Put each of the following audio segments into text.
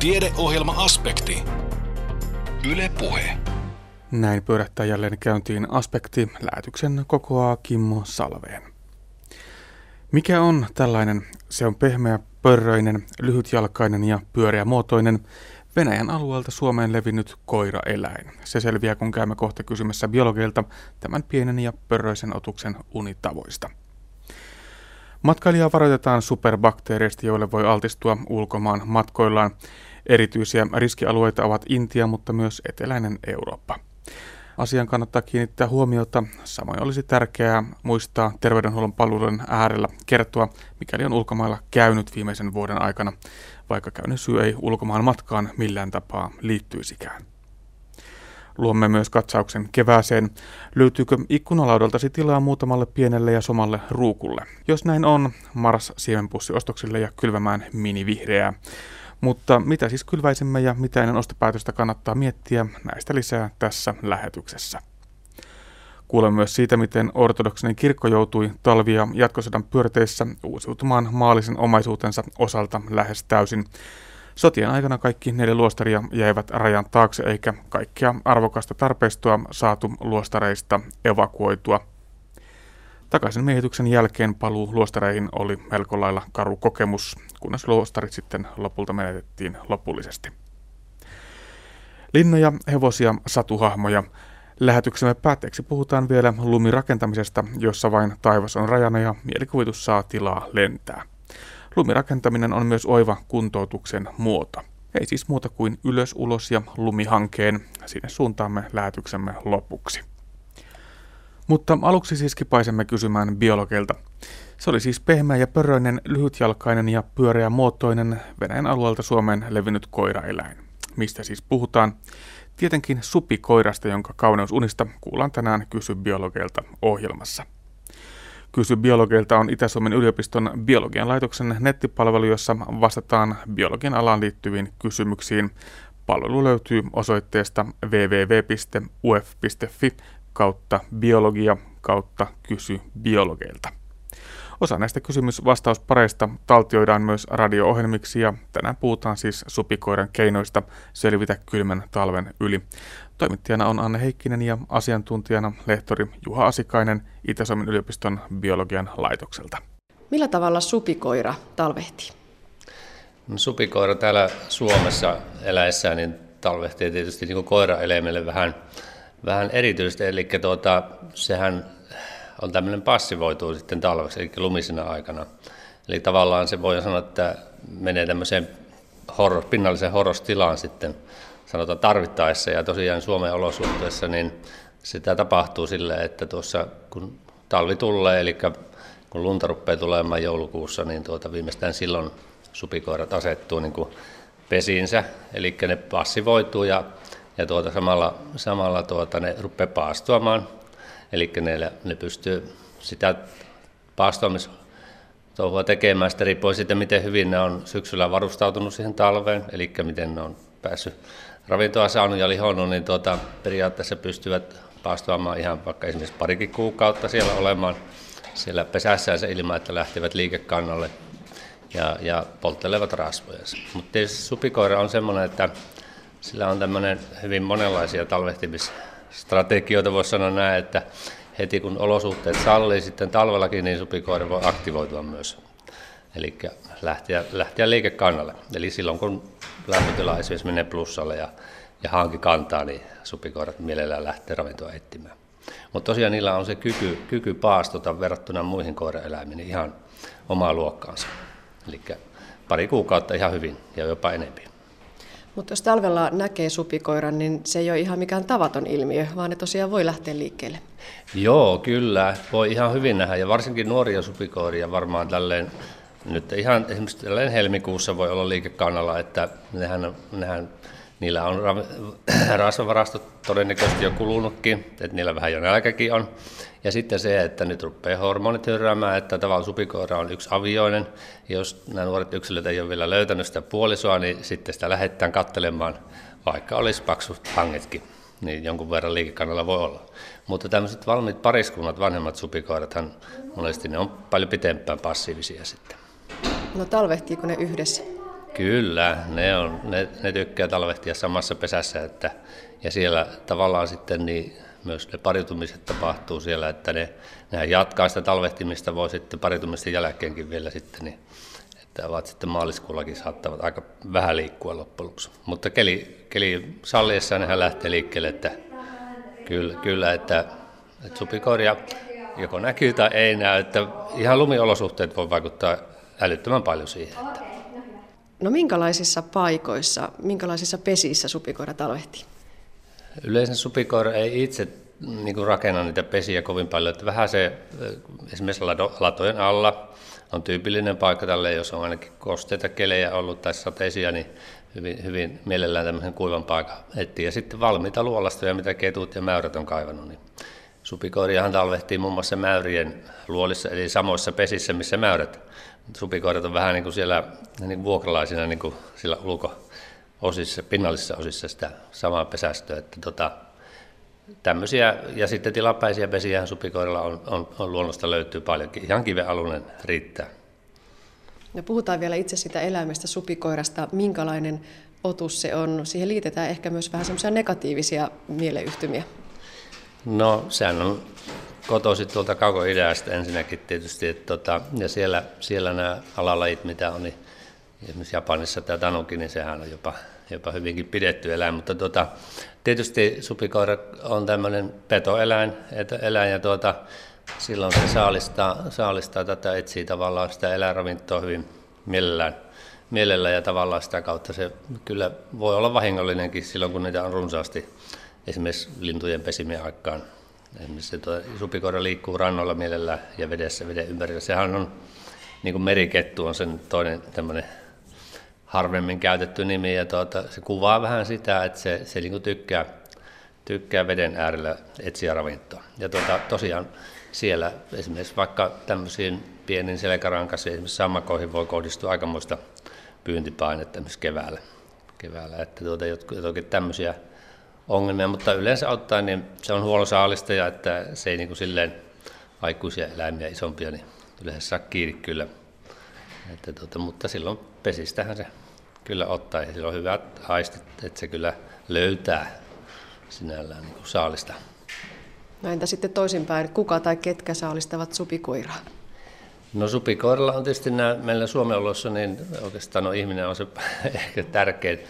Tiedeohjelma Aspekti. Yle Puhe. Näin pyörähtää jälleen käyntiin Aspekti. Lähetyksen kokoaa Kimmo Salveen. Mikä on tällainen? Se on pehmeä, pörröinen, lyhytjalkainen ja pyöreämuotoinen, Venäjän alueelta Suomeen levinnyt koiraeläin. Se selviää, kun käymme kohta kysymässä biologeilta tämän pienen ja pörröisen otuksen unitavoista. Matkailijaa varoitetaan superbakteereista, joille voi altistua ulkomaan matkoillaan. Erityisiä riskialueita ovat Intia, mutta myös eteläinen Eurooppa. Asiaan kannattaa kiinnittää huomiota. Samoin olisi tärkeää muistaa terveydenhuollon palveluiden äärellä kertoa, mikäli on ulkomailla käynyt viimeisen vuoden aikana, vaikka käynnin syy ei ulkomaan matkaan millään tapaa liittyisikään. Luomme myös katsauksen kevääseen. Löytyykö ikkunalaudaltasi tilaa muutamalle pienelle ja somalle ruukulle? Jos näin on, Mars-siemenpussiostoksille ja kylvämään minivihreää. Mutta mitä siis kylväisimme ja mitä ennen ostopäätöstä kannattaa miettiä, näistä lisää tässä lähetyksessä. Kuulemme myös siitä, miten ortodoksinen kirkko joutui talvi- ja jatkosodan pyörteissä uusiutumaan maallisen omaisuutensa osalta lähes täysin. Sotien aikana kaikki 4 luostaria jäivät rajan taakse eikä kaikkea arvokasta tarpeistoa saatu luostareista evakuoitua. Takaisin miehityksen jälkeen paluu luostareihin oli melko lailla karu kokemus, kunnes luostarit sitten lopulta menetettiin lopullisesti. Linnoja, hevosia, satuhahmoja. Lähetyksemme päätteeksi puhutaan vielä lumirakentamisesta, jossa vain taivas on rajana ja mielikuvitus saa tilaa lentää. Lumirakentaminen on myös oiva kuntoutuksen muoto. Ei siis muuta kuin ylös, ulos ja lumihankeen. Sinne suuntaamme lähetyksemme lopuksi. Mutta aluksi siis kipaisemme kysymään biologilta. Se oli siis pehmeä ja pörröinen, lyhytjalkainen ja pyöreä muotoinen Venäjän alueelta Suomeen levinnyt koiraeläin. Mistä siis puhutaan? Tietenkin supikoirasta, jonka kauneusunista kuullaan tänään Kysy biologilta -ohjelmassa. Kysy biologilta on Itä-Suomen yliopiston biologian laitoksen nettipalvelu, jossa vastataan biologian alaan liittyviin kysymyksiin. Palvelu löytyy osoitteesta www.uef.fi/biologia/kysy biologilta. Osa näistä kysymysvastauspareista taltioidaan myös radio-ohjelmiksi ja tänään puhutaan siis supikoiran keinoista selvitä kylmän talven yli. Toimittajana on Anne Heikkinen ja asiantuntijana lehtori Juha Asikainen Itä-Suomen yliopiston biologian laitokselta. Millä tavalla supikoira talvehtii? Supikoira täällä Suomessa eläessään niin talvehtii tietysti niin kuin koiraeläimelle vähän erityisesti, eli sehän on tämmöinen passivoituu sitten talveksi, eli lumisena aikana. Eli tavallaan se voi sanoa, että menee tämmöiseen pinnalliseen horrostilaan sitten, sanotaan tarvittaessa, ja tosiaan Suomen olosuhteessa niin sitä tapahtuu sillä, että tuossa kun talvi tulee, eli kun lunta rupeaa tulemaan joulukuussa, niin viimeistään silloin supikoirat asettuu niin kuin pesiinsä, eli ne passivoituu ja samalla ne rupeaa paastoamaan, eli ne pystyy sitä paastoamistouhua tekemään, sitä riippuen siitä, miten hyvin ne on syksyllä varustautunut siihen talveen, eli miten ne on päässyt ravintoa saanut ja lihonnut, niin periaatteessa pystyvät paastoamaan ihan vaikka esimerkiksi parikin kuukautta siellä olemaan siellä pesässänsä ilman, että lähtevät liikekannalle ja polttelevat rasvojansa. Mutta tietysti supikoira on semmoinen, että sillä on tämmöinen hyvin monenlaisia talvehtimisstrategioita, voisi sanoa näin, että heti kun olosuhteet sallii sitten talvellakin, niin supikoira voi aktivoitua myös. Eli lähteä liikekannalle. Eli silloin kun lämpötila esimerkiksi menee plussalle ja hanki kantaa, niin supikoirat mielellään lähtee ravintoa etsimään. Mutta tosiaan niillä on se kyky paastota verrattuna muihin koiraeläimiin ihan omaa luokkaansa. Eli pari kuukautta ihan hyvin ja jopa enemmän. Mutta jos talvella näkee supikoiran, niin se ei ole ihan mikään tavaton ilmiö, vaan ne tosiaan voi lähteä liikkeelle. Joo, kyllä. Voi ihan hyvin nähdä. Ja varsinkin nuoria supikoiria varmaan tälleen, nyt ihan esimerkiksi tälleen helmikuussa voi olla liikekannalla, että niillä on rasvavarastot todennäköisesti jo kulunutkin, että niillä vähän jo nälkäkin on. Ja sitten se, että nyt rupeaa hormonit hyrräämään, että tavallaan supikoira on yksiavioinen. Jos nämä nuoret yksilöt ei ole vielä löytänyt sitä puolisoa, niin sitten sitä lähdetään katselemaan, vaikka olisi paksut hangetkin, niin jonkun verran liikekannalla voi olla. Mutta tämmöiset valmiit pariskunnat, vanhemmat supikoirathan, monesti ne on paljon pitempään passiivisia sitten. No talvehtiiko ne yhdessä? Kyllä, ne tykkää talvehtia samassa pesässä, että, ja siellä tavallaan sitten niin myös ne pariutumiset tapahtuu siellä, että ne jatkaa sitä talvehtimista, voi sitten pariutumisten jälkeenkin vielä sitten, niin, että ovat sitten maaliskuullakin saattavat aika vähän liikkua loppujen lopuksi. Mutta keli salliessaan nehän lähtee liikkeelle, että kyllä että supikoiria joko näkyy tai ei näy, että ihan lumiolosuhteet voi vaikuttaa älyttömän paljon siihen. Että. No minkälaisissa paikoissa, minkälaisissa pesissä supikoira talvehtii? Yleensä supikoira ei itse niin rakenna niitä pesiä kovin paljon. Että vähän se esimerkiksi latojen alla on tyypillinen paikka tälle, jos on ainakin kosteita kelejä ollut tai sateisia, niin hyvin mielellään tämmöisen kuivan paikan etsiä. Ja sitten valmiita luolastoja, mitä ketut ja mäyrät on kaivannut. Niin supikoiriahan talvehtii muun muassa mäyrien luolissa, eli samoissa pesissä, missä mäyrät. Supikoirat on vähän niin kuin siellä niin vuokralaisina niin kuin sillä ulko-osissa, pinnallisissa osissa sitä samaa pesästöä. Että tämmöisiä, ja sitten tilapäisiä pesiä supikoirilla on luonnosta löytyy paljonkin. Ihan kivealunen riittää. No puhutaan vielä itse sitä eläimestä supikoirasta. Minkälainen otus se on? Siihen liitetään ehkä myös vähän semmoisia negatiivisia mieleyhtymiä. No sehän on kotoisin tuolta Kauko-idästä ensinnäkin tietysti, että ja siellä nämä alalajit mitä on, niin esimerkiksi Japanissa tämä tanuki, niin sehän on jopa hyvinkin pidetty eläin, mutta tietysti supikoira on tämmöinen petoeläin ja silloin se saalistaa tätä, etsii tavallaan sitä eläinravintoa hyvin mielellään ja tavallaan sitä kautta se kyllä voi olla vahingollinenkin silloin, kun niitä on runsaasti. Esimerkiksi lintujen pesimien aikaan. Esimerkiksi supikoira liikkuu rannoilla mielellään ja vedessä, veden ympärillä. Sehän on, niin kuin merikettu on sen toinen tämmöinen harvemmin käytetty nimi. Ja se kuvaa vähän sitä, että se niin kuin tykkää veden äärellä etsiä ravintoa. Ja tosiaan siellä esimerkiksi vaikka tämmöisiin pieniin selkärankaisiin, esimerkiksi sammakoihin voi kohdistua aikamoista pyyntipainetta esimerkiksi keväällä. Että jotakin tämmöisiä ongelmia, mutta yleensä ottaen niin se on huono saalistaja, että se ei niin kuin silleen aikuisia eläimiä isompia, niin yleensä saa kiinni kyllä. Että mutta silloin pesistähän se kyllä ottaa ja sillä on hyvät aistit, että se kyllä löytää sinällään niin kuin saalista. No entä sitten toisinpäin, kuka tai ketkä saalistavat supikoiraa? No supikoiralla on tietysti meillä Suomen olossa, niin oikeastaan ihminen on se ehkä tärkein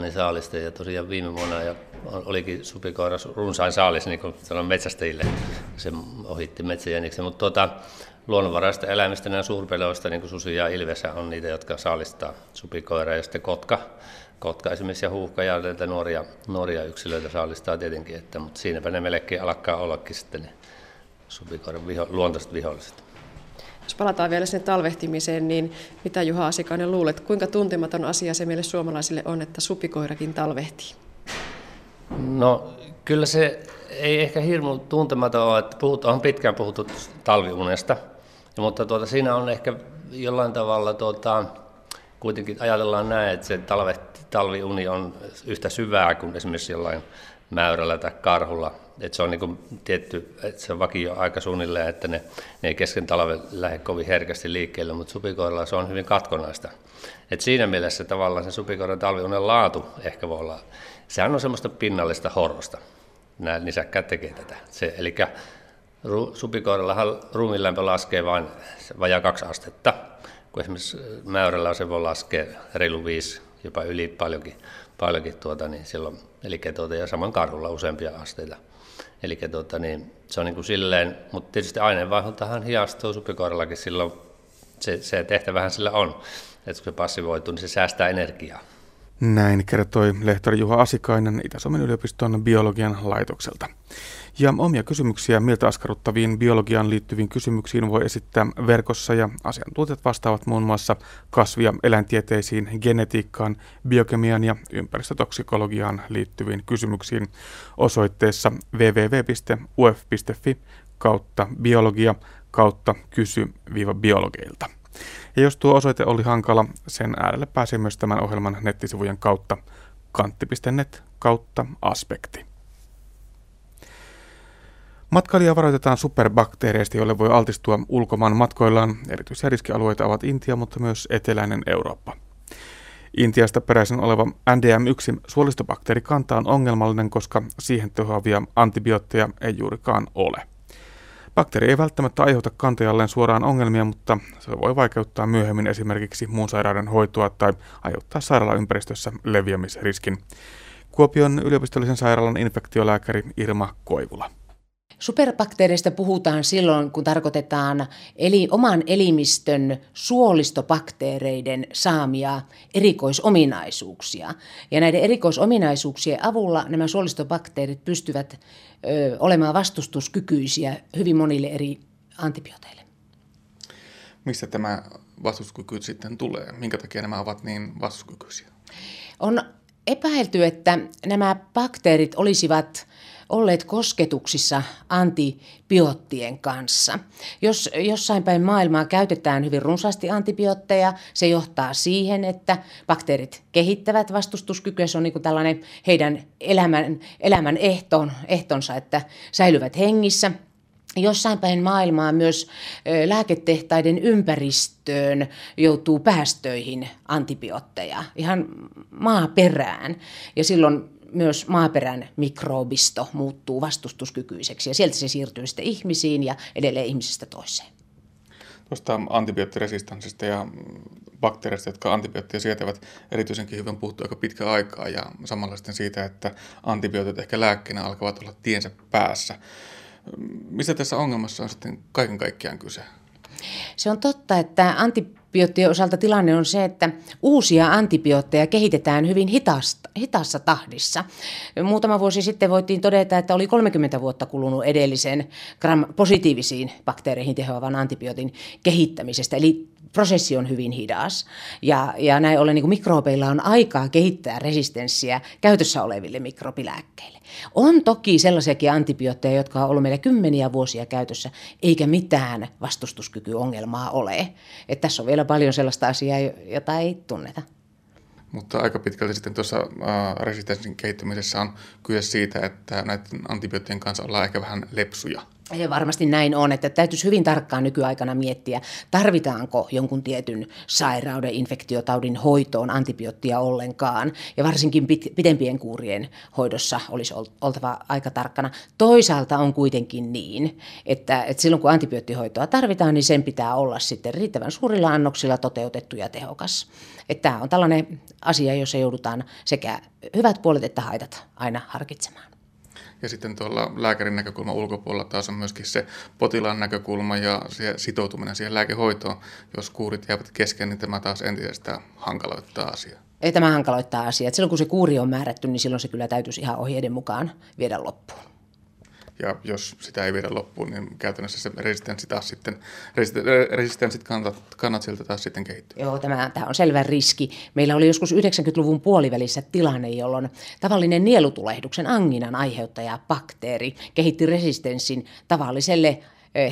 niin saaliste, ja tosiaan viime vuonna ja olikin supikoira runsain saalis, niin kuin sanon metsästäjille, se ohitti metsäjäniksen, mutta luonnonvaraista eläimistä, nämä suurpedoista, niin kuin susi ja ilves on niitä, jotka saalistaa supikoiraa, ja sitten kotka esimerkiksi ja huuhka ja nuoria yksilöitä saalistaa tietenkin, mutta siinäpä ne melkein alkaa ollakin sitten ne supikoiran luontaiset viholliset. Jos palataan vielä sinne talvehtimiseen, niin mitä Juha Asikainen luulet, kuinka tuntematon asia se meille suomalaisille on, että supikoirakin talvehtii? No kyllä se ei ehkä hirmu tuntematon ole, että on pitkään puhuttu talviunesta, mutta siinä on ehkä jollain tavalla kuitenkin ajatellaan näin, että se talviuni on yhtä syvää kuin esimerkiksi jollain mäyrällä tai karhulla. Että se on niin kuin tietty, että se on vakio aika suunnilleen, että ne ei kesken talven lähde kovin herkästi liikkeelle, mutta supikoiralla se on hyvin katkonaista. Että siinä mielessä tavallaan se supikoiran talviunen laatu ehkä voi olla, sehän on semmoista pinnallista horrosta. Nämä nisäkkäät tekee tätä. Eli supikoirallahan ruumiin lämpö laskee vain vajaa 2 astetta, kun esimerkiksi mäyrällä se voi laskea reilu 5, jopa yli paljonkin niin silloin, eli ja saman karhulla useampia asteita. Eli se on niin kuin silleen, mutta tietysti aineenvaihduntahan hiastuu supikoirallakin silloin, se tehtävähän sillä on, että kun se passivoituu, niin se säästää energiaa. Näin kertoi lehtori Juha Asikainen Itä-Suomen yliopiston biologian laitokselta. Ja omia kysymyksiä miltä askarruttaviin biologiaan liittyviin kysymyksiin voi esittää verkossa, ja asiantuntijat vastaavat muun muassa kasvi- ja eläintieteisiin, genetiikkaan, biokemiaan ja ympäristötoksikologiaan liittyviin kysymyksiin osoitteessa www.uf.fi/biologia/kysy-biologeilta. Ja jos tuo osoite oli hankala, sen äärelle pääsee myös tämän ohjelman nettisivujen kautta kantti.net/aspekti. Matkailija varoitetaan superbakteereista, joille voi altistua ulkomaan matkoillaan. Erityisiä riskialueita ovat Intia, mutta myös eteläinen Eurooppa. Intiasta peräisin oleva NDM1 suolistobakteerikanta on ongelmallinen, koska siihen tehoavia antibiootteja ei juurikaan ole. Bakteeri ei välttämättä aiheuta kantajalleen suoraan ongelmia, mutta se voi vaikeuttaa myöhemmin esimerkiksi muun sairauden hoitoa tai aiheuttaa sairaalaympäristössä leviämisriskin. Kuopion yliopistollisen sairaalan infektiolääkäri Irma Koivula. Superbakteereista puhutaan silloin, kun tarkoitetaan oman elimistön suolistobakteereiden saamia erikoisominaisuuksia. Ja näiden erikoisominaisuuksien avulla nämä suolistobakteerit pystyvät olemaan vastustuskykyisiä hyvin monille eri antibiooteille. Mistä tämä vastustuskyky sitten tulee? Minkä takia nämä ovat niin vastustuskykyisiä? On epäilty, että nämä bakteerit olisivat olleet kosketuksissa antibioottien kanssa. Jos jossain päin maailmaa käytetään hyvin runsaasti antibiootteja, se johtaa siihen, että bakteerit kehittävät vastustuskykyä. Se on niin kuin tällainen heidän elämän ehtonsa, että säilyvät hengissä. Jossain päin maailmaa myös lääketehtaiden ympäristöön joutuu päästöihin antibiootteja, ihan maaperään, ja silloin myös maaperän mikrobisto muuttuu vastustuskykyiseksi, ja sieltä se siirtyy sitten ihmisiin ja edelleen ihmisistä toiseen. Tuosta antibioottiresistanssista ja bakteereista, jotka antibioottia sietävät, erityisenkin hyvin puhuttu aika pitkä aikaa, ja samalla sitten siitä, että antibiootit ehkä lääkkeenä alkavat olla tiensä päässä. Mistä tässä ongelmassa on sitten kaiken kaikkiaan kyse? Se on totta, että antibioottien osalta tilanne on se, että uusia antibiootteja kehitetään hyvin hitaassa tahdissa. Muutama vuosi sitten voitiin todeta, että oli 30 vuotta kulunut edellisen gram-positiivisiin bakteereihin tehoavan antibiootin kehittämisestä, eli prosessi on hyvin hidas. Ja näin ollen niin mikrobeilla on aikaa kehittää resistenssiä käytössä oleville mikrobilääkkeille. On toki sellaisiakin antibiootteja, jotka on ollut meillä kymmeniä vuosia käytössä, eikä mitään vastustuskykyongelmaa ole. Että tässä on vielä paljon sellaista asiaa, jota ei tunneta. Mutta aika pitkälti sitten tuossa resistenssin kehittymisessä on kyse siitä, että näiden antibioottien kanssa ollaan ehkä vähän lepsuja. Ja varmasti näin on, että täytyisi hyvin tarkkaan nykyaikana miettiä, tarvitaanko jonkun tietyn sairauden, infektiotaudin hoitoon antibioottia ollenkaan. Ja varsinkin pidempien kuurien hoidossa olisi oltava aika tarkkana. Toisaalta on kuitenkin niin, että silloin kun antibioottihoitoa tarvitaan, niin sen pitää olla sitten riittävän suurilla annoksilla toteutettu ja tehokas. Että tämä on tällainen asia, jossa joudutaan sekä hyvät puolet että haitat aina harkitsemaan. Ja sitten tuolla lääkärin näkökulman ulkopuolella taas on myöskin se potilaan näkökulma ja se sitoutuminen siihen lääkehoitoon. Jos kuurit jäävät kesken, niin tämä taas entisestään hankaloittaa asiaa. Tämä hankaloittaa asiaa. Silloin kun se kuuri on määrätty, niin silloin se kyllä täytyisi ihan ohjeiden mukaan viedä loppuun. Ja jos sitä ei viedä loppuun, niin käytännössä se resistenssit kannat siltä taas sitten kehittyy. Joo, tämä on selvä riski. Meillä oli joskus 90-luvun puolivälissä tilanne, jolloin tavallinen nielutulehduksen anginan aiheuttaja bakteeri kehitti resistenssin tavalliselle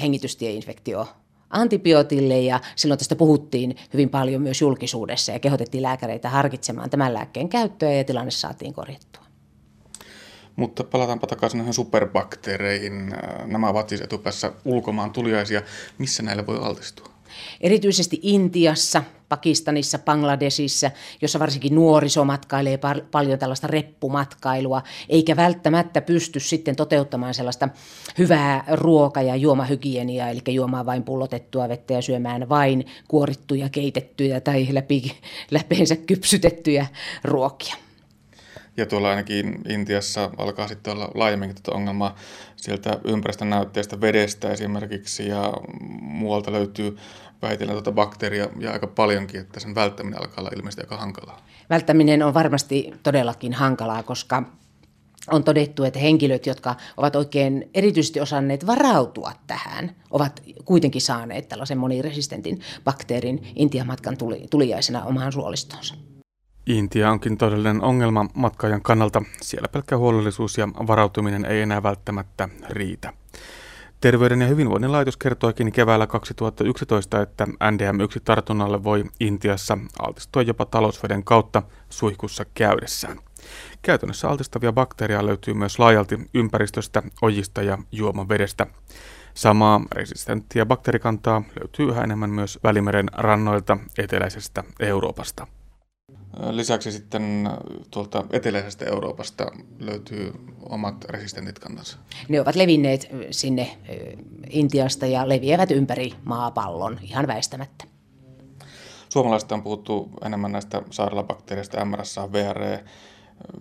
hengitystieinfektioantibiootille, ja silloin tästä puhuttiin hyvin paljon myös julkisuudessa ja kehotettiin lääkäreitä harkitsemaan tämän lääkkeen käyttöä, ja tilanne saatiin korjattua. Mutta palataanpa takaisin näihin superbakteereihin. Nämä ovat siis etupäässä ulkomaan tuliaisia. Missä näillä voi altistua? Erityisesti Intiassa, Pakistanissa, Bangladesissa, jossa varsinkin nuoriso matkailee paljon tällaista reppumatkailua, eikä välttämättä pysty sitten toteuttamaan sellaista hyvää ruoka- ja juomahygieniaa, eli juomaan vain pullotettua vettä ja syömään vain kuorittuja, keitettyjä tai läpeensä kypsytettyjä ruokia. Ja tuolla ainakin Intiassa alkaa sitten olla laajemminkin tätä ongelmaa sieltä ympäristön näytteistä, vedestä esimerkiksi, ja muualta löytyy väitellä tuota bakteeria ja aika paljonkin, että sen välttäminen alkaa olla ilmeisesti aika hankalaa. Välttäminen on varmasti todellakin hankalaa, koska on todettu, että henkilöt, jotka ovat oikein erityisesti osanneet varautua tähän, ovat kuitenkin saaneet tällaisen moniresistentin bakteerin Intian matkan tuliaisena omaan suolistonsa. Intia onkin todellinen ongelma matkaajan kannalta. Siellä pelkkä huolellisuus ja varautuminen ei enää välttämättä riitä. Terveyden ja hyvinvoinnin laitos kertoikin keväällä 2011, että NDM1-tartunnalle voi Intiassa altistua jopa talousveden kautta suihkussa käydessään. Käytännössä altistavia bakteereja löytyy myös laajalti ympäristöstä, ojista ja juomavedestä. Samaa resistenttiä bakteerikantaa löytyy yhä enemmän myös Välimeren rannoilta eteläisestä Euroopasta. Lisäksi sitten tuolta eteläisestä Euroopasta löytyy omat resistentit kantansa. Ne ovat levinneet sinne Intiasta ja leviävät ympäri maapallon ihan väistämättä. Suomalaisista on puhuttu enemmän näistä sairaalabakteereista, MRSA-VRE.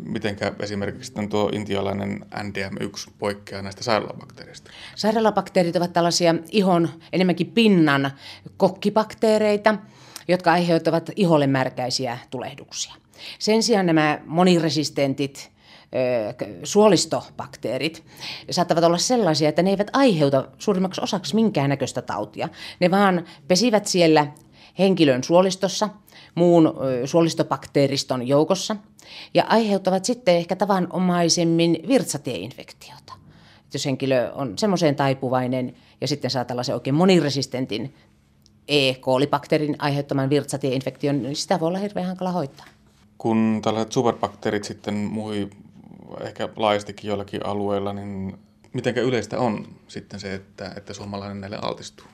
Mitenkä esimerkiksi tuo intialainen NDM1 poikkeaa näistä sairaalabakteereista? Sairaalabakteerit ovat tällaisia ihon, enemmänkin pinnan kokkibakteereita, jotka aiheuttavat iholle märkäisiä tulehduksia. Sen sijaan nämä moniresistentit suolistobakteerit saattavat olla sellaisia, että ne eivät aiheuta suurimmaksi osaksi minkäännäköistä tautia. Ne vaan pesivät siellä henkilön suolistossa, muun suolistobakteeriston joukossa ja aiheuttavat sitten ehkä tavanomaisemmin virtsatieinfektiota. Jos henkilö on semmoiseen taipuvainen ja sitten saa tällaisen oikein moniresistentin E. coli-bakteerin aiheuttaman virtsatieinfektion, niin sitä voi olla hirveän hankala hoitaa. Kun tällaiset superbakteerit sitten muhi ehkä laajastikin joillakin alueilla, niin mitenkä yleistä on sitten se, että suomalainen näille altistuu?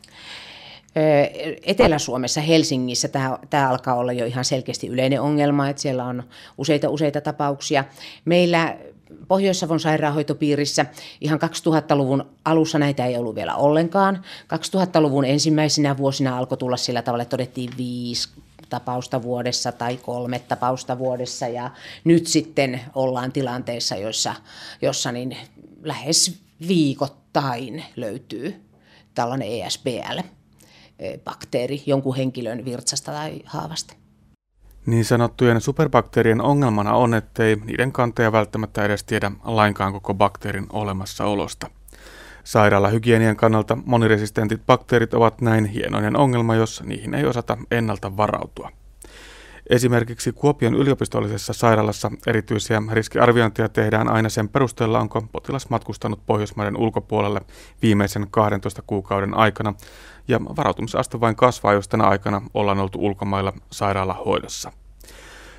Etelä-Suomessa, Helsingissä tämä alkaa olla jo ihan selkeästi yleinen ongelma, että siellä on useita tapauksia. Meillä Pohjois-Savon sairaanhoitopiirissä ihan 2000-luvun alussa näitä ei ollut vielä ollenkaan. 2000-luvun ensimmäisinä vuosina alkoi tulla sillä tavalla, että todettiin 5 tapausta vuodessa tai 3 tapausta vuodessa. Ja nyt sitten ollaan tilanteissa, jossa niin lähes viikoittain löytyy tällainen ESBL-bakteeri jonkun henkilön virtsasta tai haavasta. Niin sanottujen superbakteerien ongelmana on, ettei niiden kantaja välttämättä edes tiedä lainkaan koko bakteerin olemassaolosta. Sairaalahygienian kannalta moniresistentit bakteerit ovat näin hienoinen ongelma, jos niihin ei osata ennalta varautua. Esimerkiksi Kuopion yliopistollisessa sairaalassa erityisiä riskiarviointeja tehdään aina sen perusteella, onko potilas matkustanut Pohjoismaiden ulkopuolelle viimeisen 12 kuukauden aikana, ja varautumisaste vain kasvaa, jos tänä aikana ollaan oltu ulkomailla sairaalahoidossa.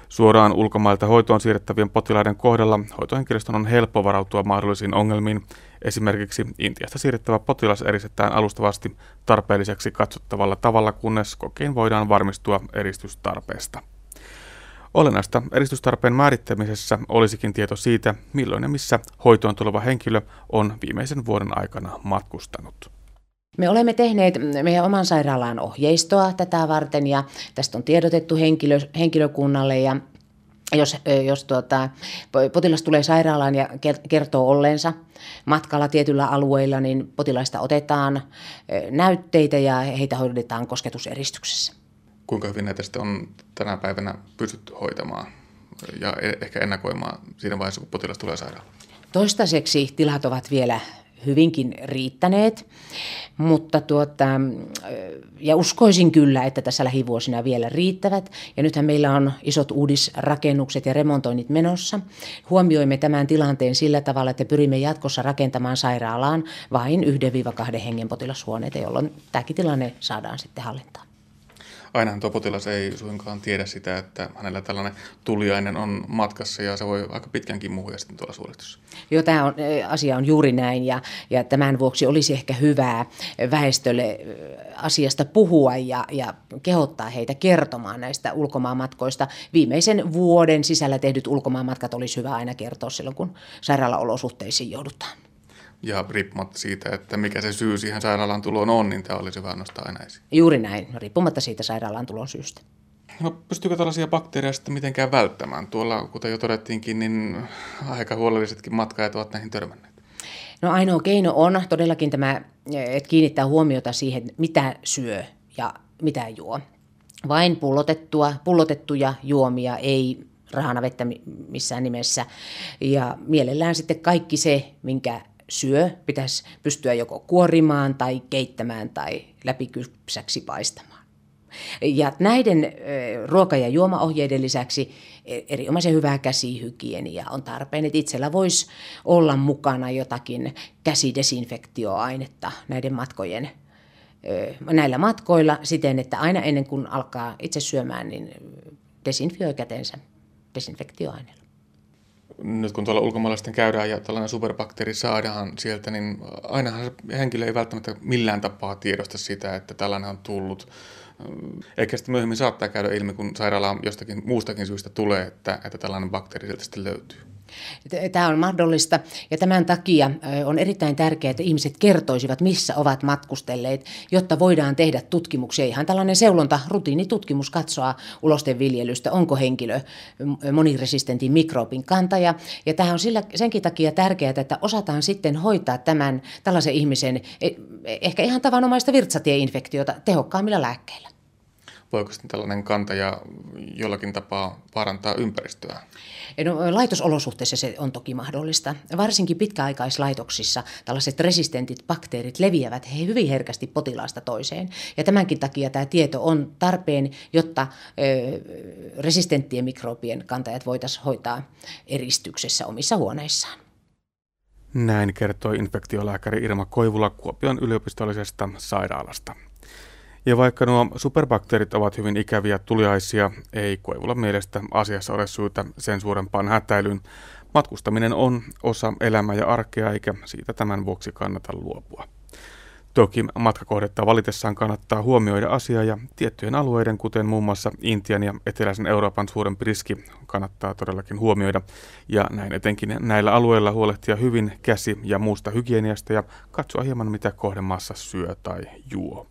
Suoraan ulkomailta hoitoon siirrettävien potilaiden kohdalla hoitohenkilöstön on helppo varautua mahdollisiin ongelmiin. Esimerkiksi Intiasta siirrettävä potilas eristetään alustavasti tarpeelliseksi katsottavalla tavalla, kunnes kokein voidaan varmistua eristystarpeesta. Olennaista eristystarpeen määrittämisessä olisikin tieto siitä, milloin ja missä hoitoon tuleva henkilö on viimeisen vuoden aikana matkustanut. Me olemme tehneet meidän oman sairaalaan ohjeistoa tätä varten ja tästä on tiedotettu henkilökunnalle ja jos potilas tulee sairaalaan ja kertoo olleensa matkalla tietyllä alueella, niin potilaista otetaan näytteitä ja heitä hoidetaan kosketuseristyksessä. Kuinka hyvin näitä on tänä päivänä pystytty hoitamaan ja ehkä ennakoimaan siinä vaiheessa, kun potilas tulee sairaalaan? Toistaiseksi tilat ovat vielä hyvinkin riittäneet, mutta ja uskoisin kyllä, että tässä lähivuosina vielä riittävät. Ja nythän meillä on isot uudisrakennukset ja remontoinnit menossa. Huomioimme tämän tilanteen sillä tavalla, että pyrimme jatkossa rakentamaan sairaalaan vain 1-2 hengen potilashuoneita, jolloin tämäkin tilanne saadaan sitten hallintaan. Ainahan tuo potilas ei suinkaan tiedä sitä, että hänellä tällainen tuliainen on matkassa ja se voi aika pitkänkin muuhia sitten tuolla suolistossa. Joo, tämä asia on juuri näin ja tämän vuoksi olisi ehkä hyvää väestölle asiasta puhua ja kehottaa heitä kertomaan näistä ulkomaanmatkoista. Viimeisen vuoden sisällä tehdyt ulkomaanmatkat olisi hyvä aina kertoa silloin, kun sairaalaolosuhteisiin joudutaan. Ja riippumatta siitä, että mikä se syy siihen sairaalaan tuloon on, niin tämä olisi hyvä nostaa aina esiin. Juuri näin, riippumatta siitä sairaalaan tulon syystä. No, pystyykö tällaisia bakteereja sitten mitenkään välttämään? Tuolla, kuten jo todettiinkin, niin aika huolellisetkin matkaajat ovat näihin törmänneet. No, ainoa keino on todellakin tämä, että kiinnittää huomiota siihen, mitä syö ja mitä juo. Vain pullotettuja juomia ei rahana vettä missään nimessä. Ja mielellään sitten kaikki se, minkä syö, pitäisi pystyä joko kuorimaan tai keittämään tai läpikypsäksi paistamaan. Ja näiden ruoka- ja juomaohjeiden lisäksi erinomaisen hyvää käsihygieniaa on tarpeen, että itsellä voisi olla mukana jotakin käsidesinfektioainetta näillä matkoilla siten, että aina ennen kuin alkaa itse syömään, niin desinfioi kätensä desinfektioaineella. nyt kun tuolla ulkomaalaisten käydään ja tällainen superbakteeri saadaan sieltä, niin ainahan se henkilö ei välttämättä millään tapaa tiedosta sitä, että tällainen on tullut. Eikä sitten myöhemmin saattaa käydä ilmi, kun sairaalaan jostakin muustakin syystä tulee, että tällainen bakteeri sieltä sitten löytyy. Tämä on mahdollista ja tämän takia on erittäin tärkeää, että ihmiset kertoisivat, missä ovat matkustelleet, jotta voidaan tehdä tutkimuksia. Ihan tällainen seulonta, rutiinitutkimus katsoa ulosteviljelystä, onko henkilö moniresistentin mikroobin kantaja. Ja tämä on senkin takia tärkeää, että osataan sitten hoitaa tämän tällaisen ihmisen ehkä ihan tavanomaista virtsatieinfektiota tehokkaammilla lääkkeillä. Voiko sitten tällainen kantaja jollakin tapaa parantaa ympäristöä? No, laitosolosuhteissa se on toki mahdollista. Varsinkin pitkäaikaislaitoksissa tällaiset resistentit bakteerit leviävät hyvin herkästi potilaasta toiseen. Ja tämänkin takia tämä tieto on tarpeen, jotta resistenttien mikroobien kantajat voitaisiin hoitaa eristyksessä omissa huoneissaan. Näin kertoi infektiolääkäri Irma Koivula Kuopion yliopistollisesta sairaalasta. Ja vaikka nuo superbakteerit ovat hyvin ikäviä tuliaisia, ei Koivula mielestä asiassa ole syytä sen suurempaan hätäilyyn. Matkustaminen on osa elämää ja arkea, eikä siitä tämän vuoksi kannata luopua. Toki matkakohdetta valitessaan kannattaa huomioida asiaa ja tiettyjen alueiden, kuten muun muassa Intian ja eteläisen Euroopan suurempi riski, kannattaa todellakin huomioida. Ja näin etenkin näillä alueilla huolehtia hyvin käsi- ja muusta hygieniasta ja katsoa hieman, mitä kohdemaassa syö tai juo.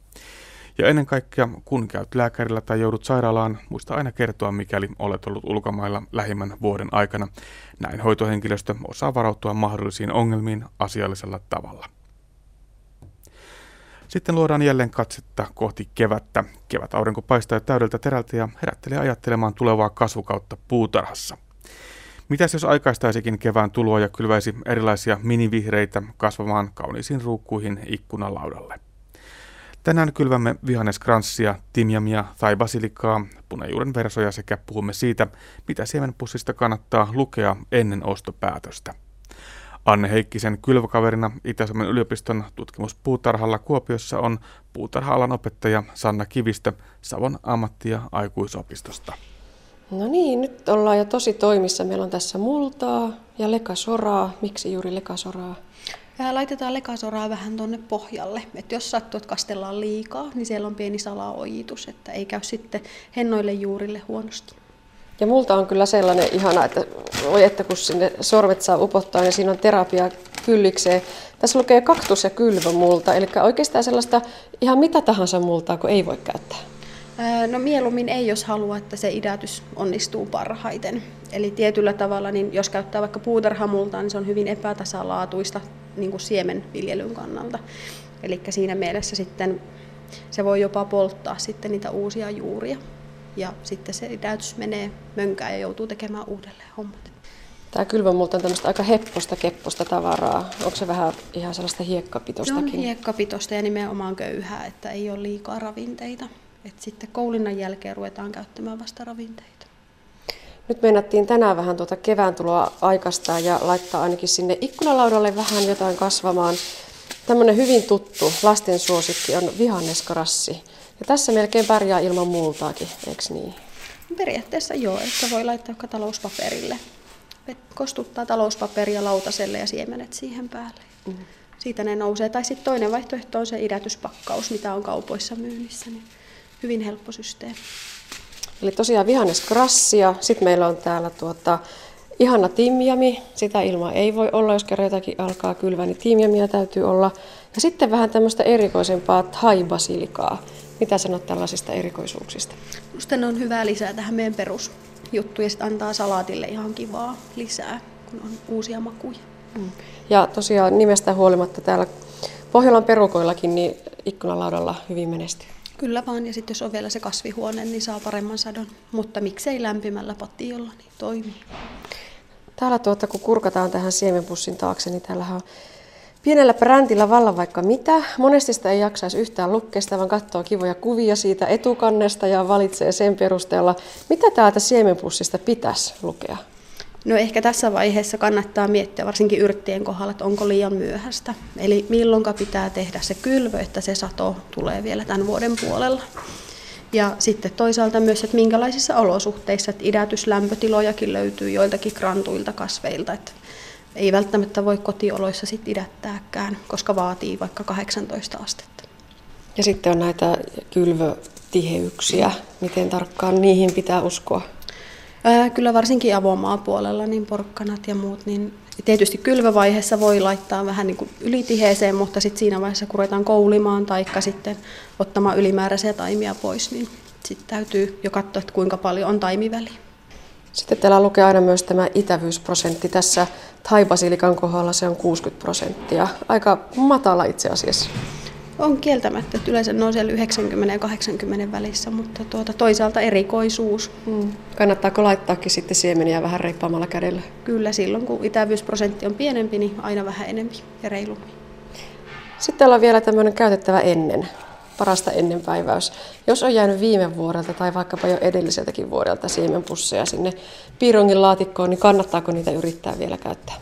Ja ennen kaikkea, kun käyt lääkärillä tai joudut sairaalaan, muista aina kertoa, mikäli olet ollut ulkomailla lähimmän vuoden aikana. Näin hoitohenkilöstö osaa varautua mahdollisiin ongelmiin asiallisella tavalla. Sitten luodaan jälleen katsetta kohti kevättä. Kevätaurinko paistaa täydeltä terältä ja herättelee ajattelemaan tulevaa kasvukautta puutarhassa. Mitäs jos aikaistaisikin kevään tuloa ja kylväisi erilaisia minivihreitä kasvamaan kauniisiin ruukkuihin ikkunalaudalle? Tänään kylvämme vihanneskranssia, timjamia tai basilikaa, punajuuren versoja sekä puhumme siitä, mitä siemenpussista kannattaa lukea ennen ostopäätöstä. Anne Heikkisen kylvökaverina Itä-Suomen yliopiston tutkimuspuutarhalla Kuopiossa on puutarha-alan opettaja Sanna Kivistö Savon ammattia aikuisopistosta. No niin, nyt ollaan jo tosi toimissa. Meillä on tässä multaa ja lekasoraa. Miksi juuri lekasoraa? Laitetaan lekasoraa vähän tuonne pohjalle. Et jos sattuu, että kastellaan liikaa, niin siellä on pieni salaojitus, että ei käy sitten hennoille juurille huonosti. Ja multa on kyllä sellainen ihana, että voi että kun sinne sorvet saa upottaa, niin siinä on terapiaa kyllikseen. Tässä lukee kaktus- ja kylvömulta, eli oikeastaan sellaista ihan mitä tahansa multaa, kun ei voi käyttää. No mieluummin ei, jos haluaa, että se idätys onnistuu parhaiten. Eli tietyllä tavalla, niin jos käyttää vaikka puutarhamultaa, niin se on hyvin epätasalaatuista niin kuin siemenviljelyn kannalta. Eli siinä mielessä sitten se voi jopa polttaa sitten niitä uusia juuria. Ja sitten se idätys menee mönkään ja joutuu tekemään uudelleen hommat. Tämä kylvömulta on tämmöistä aika hepposta, kepposta tavaraa. Onko se vähän ihan sellaista hiekkapitostakin? Se on hiekkapitosta ja nimenomaan köyhää, että ei ole liikaa ravinteita. Et sitten koulinnan jälkeen ruvetaan käyttämään vasta ravinteita. Nyt meinattiin tänään vähän tuota kevään tuloa aikaistaa ja laittaa ainakin sinne ikkunalaudalle vähän jotain kasvamaan. Tämmöinen hyvin tuttu lasten suosikki on vihanneskarassi. Ja tässä melkein pärjää ilman multaakin, eikö niin? Periaatteessa joo, että voi laittaa joka talouspaperille. Kostuttaa talouspaperia lautaselle ja siemenet siihen päälle. Siitä ne nousee. Tai sitten toinen vaihtoehto on se idätyspakkaus, mitä on kaupoissa myynnissä. Niin hyvin helppo systeemi. Eli tosiaan vihanneskrassia, sitten meillä on täällä ihana timjami, sitä ilman ei voi olla, jos kerran jotakin alkaa kylvää, niin timjamia täytyy olla. Ja sitten vähän tämmöistä erikoisempaa thai-basilikaa. Mitä sanot tällaisista erikoisuuksista? Minusta ne on hyvää lisää tähän meidän perusjuttuun ja sitten antaa salaatille ihan kivaa lisää, kun on uusia makuja. Ja tosiaan nimestä huolimatta täällä Pohjolan perukoillakin niin ikkunalaudalla hyvin menestyy. Kyllä vaan, ja sitten jos on vielä se kasvihuone, niin saa paremman sadon, mutta miksei lämpimällä patiolla, niin toimii. Täällä kun kurkataan tähän siemenpussin taakse, niin täällähän on pienellä präntillä vallan vaikka mitä. Monesti sitä ei jaksaisi yhtään lukkeesta, vaan katsoo kivoja kuvia siitä etukannesta ja valitsee sen perusteella. Mitä täältä siemenpussista pitäisi lukea? No ehkä tässä vaiheessa kannattaa miettiä varsinkin yrttien kohdalla, että onko liian myöhäistä. Eli milloinka pitää tehdä se kylvö, että se sato tulee vielä tämän vuoden puolella. Ja sitten toisaalta myös, että minkälaisissa olosuhteissa, että idätyslämpötilojakin löytyy joiltakin grantuilta kasveilta. Että ei välttämättä voi kotioloissa sit idättääkään, koska vaatii vaikka 18 astetta. Ja sitten on näitä kylvötiheyksiä. Miten tarkkaan niihin pitää uskoa? Kyllä varsinkin avomaapuolella niin porkkanat ja muut. Niin tietysti kylvövaiheessa voi laittaa vähän niin kuin ylitiheeseen, mutta sitten siinä vaiheessa kun ruvetaan koulimaan tai sitten ottamaan ylimääräisiä taimia pois, niin sitten täytyy jo katsoa, että kuinka paljon on taimiväliä. Sitten täällä lukee aina myös tämä itävyysprosentti. Tässä thaibasilikan kohdalla se on 60%. Aika matala itse asiassa. On kieltämättä, että yleensä ne on siellä 90 ja 80 välissä, mutta toisaalta erikoisuus. Kannattaako laittaakin sitten siemeniä vähän reippaamalla kädellä? Kyllä, silloin kun itävyysprosentti on pienempi, niin aina vähän enemmän ja reilummin. Sitten täällä on vielä tämmöinen käytettävä ennen, parasta ennenpäiväys. Jos on jäänyt viime vuodelta tai vaikkapa jo edelliseltäkin vuodelta siemenpusseja sinne piirongin laatikkoon, niin kannattaako niitä yrittää vielä käyttää?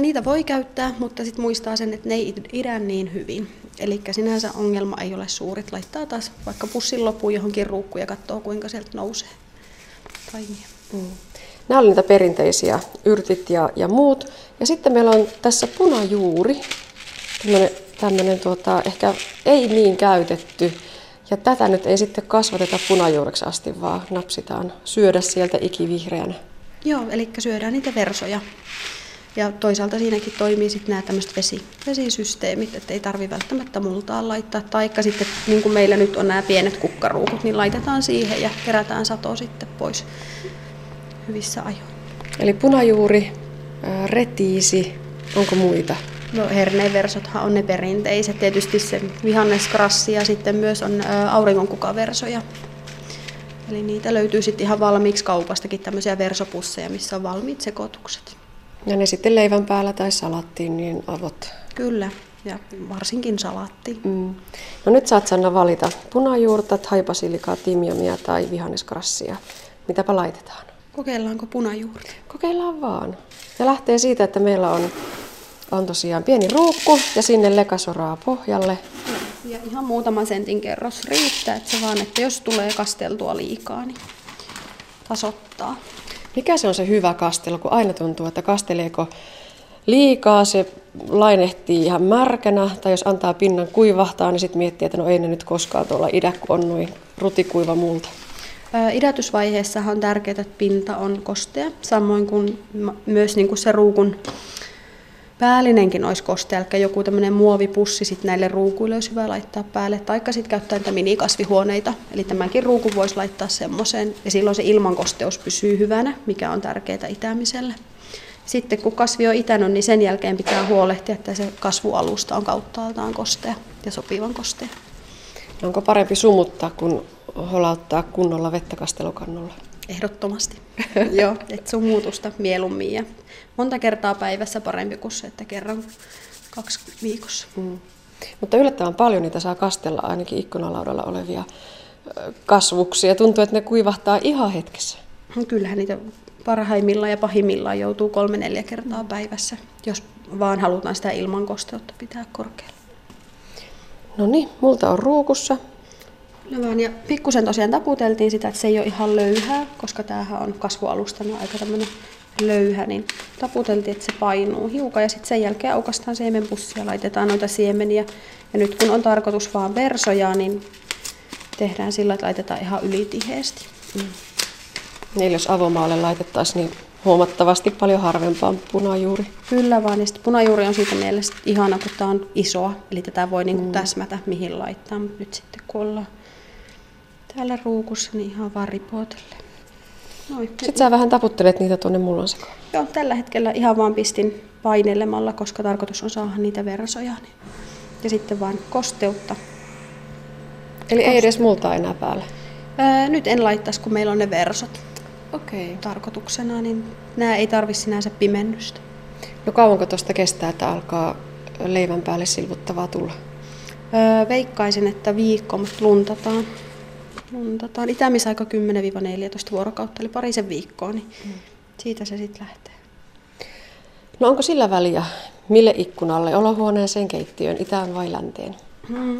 Niitä voi käyttää, mutta sitten muistaa sen, että ne ei idä niin hyvin. Eli sinänsä ongelma ei ole suuri. Laittaa taas vaikka pussin lopuun johonkin ruukkuun ja katsoo, kuinka sieltä nousee taimia. Nämä olivat niitä perinteisiä, yrtit ja muut. Ja sitten meillä on tässä punajuuri, tämmöinen ehkä ei niin käytetty. Ja tätä nyt ei sitten kasvateta punajuureksi asti, vaan napsitaan syödä sieltä ikivihreänä. Joo, eli syödään niitä versoja. Ja toisaalta siinäkin toimii sitten nämä tämmöiset vesisysteemit, että ei tarvitse välttämättä multaa laittaa. Taikka sitten, niin kuin meillä nyt on nämä pienet kukkaruukut, niin laitetaan siihen ja kerätään sato sitten pois hyvissä ajoin. Eli punajuuri, retiisi, onko muita? No herneenversothan on ne perinteiset. Tietysti se vihanneskrassi ja sitten myös on auringonkukaversoja. Eli niitä löytyy sitten ihan valmiiksi kaupastakin tämmöisiä versopusseja, missä on valmiit sekoitukset. Ja ne sitten leivän päällä tai salattiin, niin avot. Kyllä, ja varsinkin salaatti. No nyt saat, Sanna, valita punajuurta, thaibasilikaa, timjamia tai vihanneskrassia. Mitäpä laitetaan? Kokeillaanko punajuurta? Kokeillaan vaan. Ja lähtee siitä, että meillä on tosiaan pieni ruukku ja sinne lekasoraa pohjalle. Ja ihan muutama sentin kerros riittää, että se vaan, että jos tulee kasteltua liikaa, niin tasoittaa. Mikä se on se hyvä kastelu, kun aina tuntuu, että kasteleeko liikaa, se lainehtii ihan märkänä, tai jos antaa pinnan kuivahtaa, niin sitten miettii, että no ei ne nyt koskaan tuolla idä, kun on noin rutikuiva multa. Idätysvaiheessahan on tärkeää, että pinta on kostea, samoin kuin myös niin kuin se ruukun päällinenkin olisi kostea, eli joku tämmöinen muovipussi sit näille ruukuille olisi hyvä laittaa päälle, taikka sitten käyttää niitä minikasvihuoneita, eli tämänkin ruukun voisi laittaa semmoiseen, ja silloin se ilmankosteus pysyy hyvänä, mikä on tärkeää itämiselle. Sitten kun kasvi on itänyt, niin sen jälkeen pitää huolehtia, että se kasvualusta on kauttaaltaan kostea ja sopivan kostea. Onko parempi sumuttaa kuin holauttaa kunnolla vettä kastelukannolla? Ehdottomasti. Joo, että sumutusta mieluummin ja monta kertaa päivässä parempi kuin se, että kerran 2 viikossa. Mutta yllättävän paljon niitä saa kastella, ainakin ikkunalaudalla olevia kasvuksia. Tuntuu, että ne kuivahtaa ihan hetkessä. Kyllähän niitä parhaimmillaan ja pahimmillaan joutuu 3-4 kertaa päivässä, jos vaan halutaan sitä ilmankosteutta pitää korkealla. No niin, multa on ruukussa. Ja pikkusen tosiaan taputeltiin sitä, että se ei ole ihan löyhää, koska tämähän on kasvualustana aika tämmöinen löyhä, niin taputeltiin, että se painuu hiukan ja sitten sen jälkeen aukaistaan siemenpussia, laitetaan noita siemeniä. Ja nyt kun on tarkoitus vaan versoja, niin tehdään sillä, että laitetaan ihan ylitiheesti. Eli jos avomaalle laitettaisiin, niin huomattavasti paljon harvempaa punajuuri. Kyllä vaan, ja sitten punajuuri on siitä mielestä ihana, kun tämä on isoa, eli tätä voi niinku täsmätä, mihin laittaa. Nyt sitten kun ollaan täällä ruukussa, niin ihan vaan ripootelle. Sitten sä vähän taputtelet niitä tuonne mullan sekaan. Joo, tällä hetkellä ihan vaan pistin painelemalla, koska tarkoitus on saada niitä versoja. Niin. Ja sitten vaan kosteutta. Eli ei edes multaa enää päälle? Nyt en laittaisi, kun meillä on ne versot. Okei. Tarkoituksena, niin nämä ei tarvitse sinänsä pimennystä. No kauanko tuosta kestää, että alkaa leivän päälle silvuttavaa tulla? Veikkaisin, että viikko, mutta luntataan. Itämisaika 10-14 vuorokautta, eli parisen viikkoa, niin siitä se sitten lähtee. No onko sillä väliä, mille ikkunalle, olohuoneeseen, keittiöön, itään vai länteen?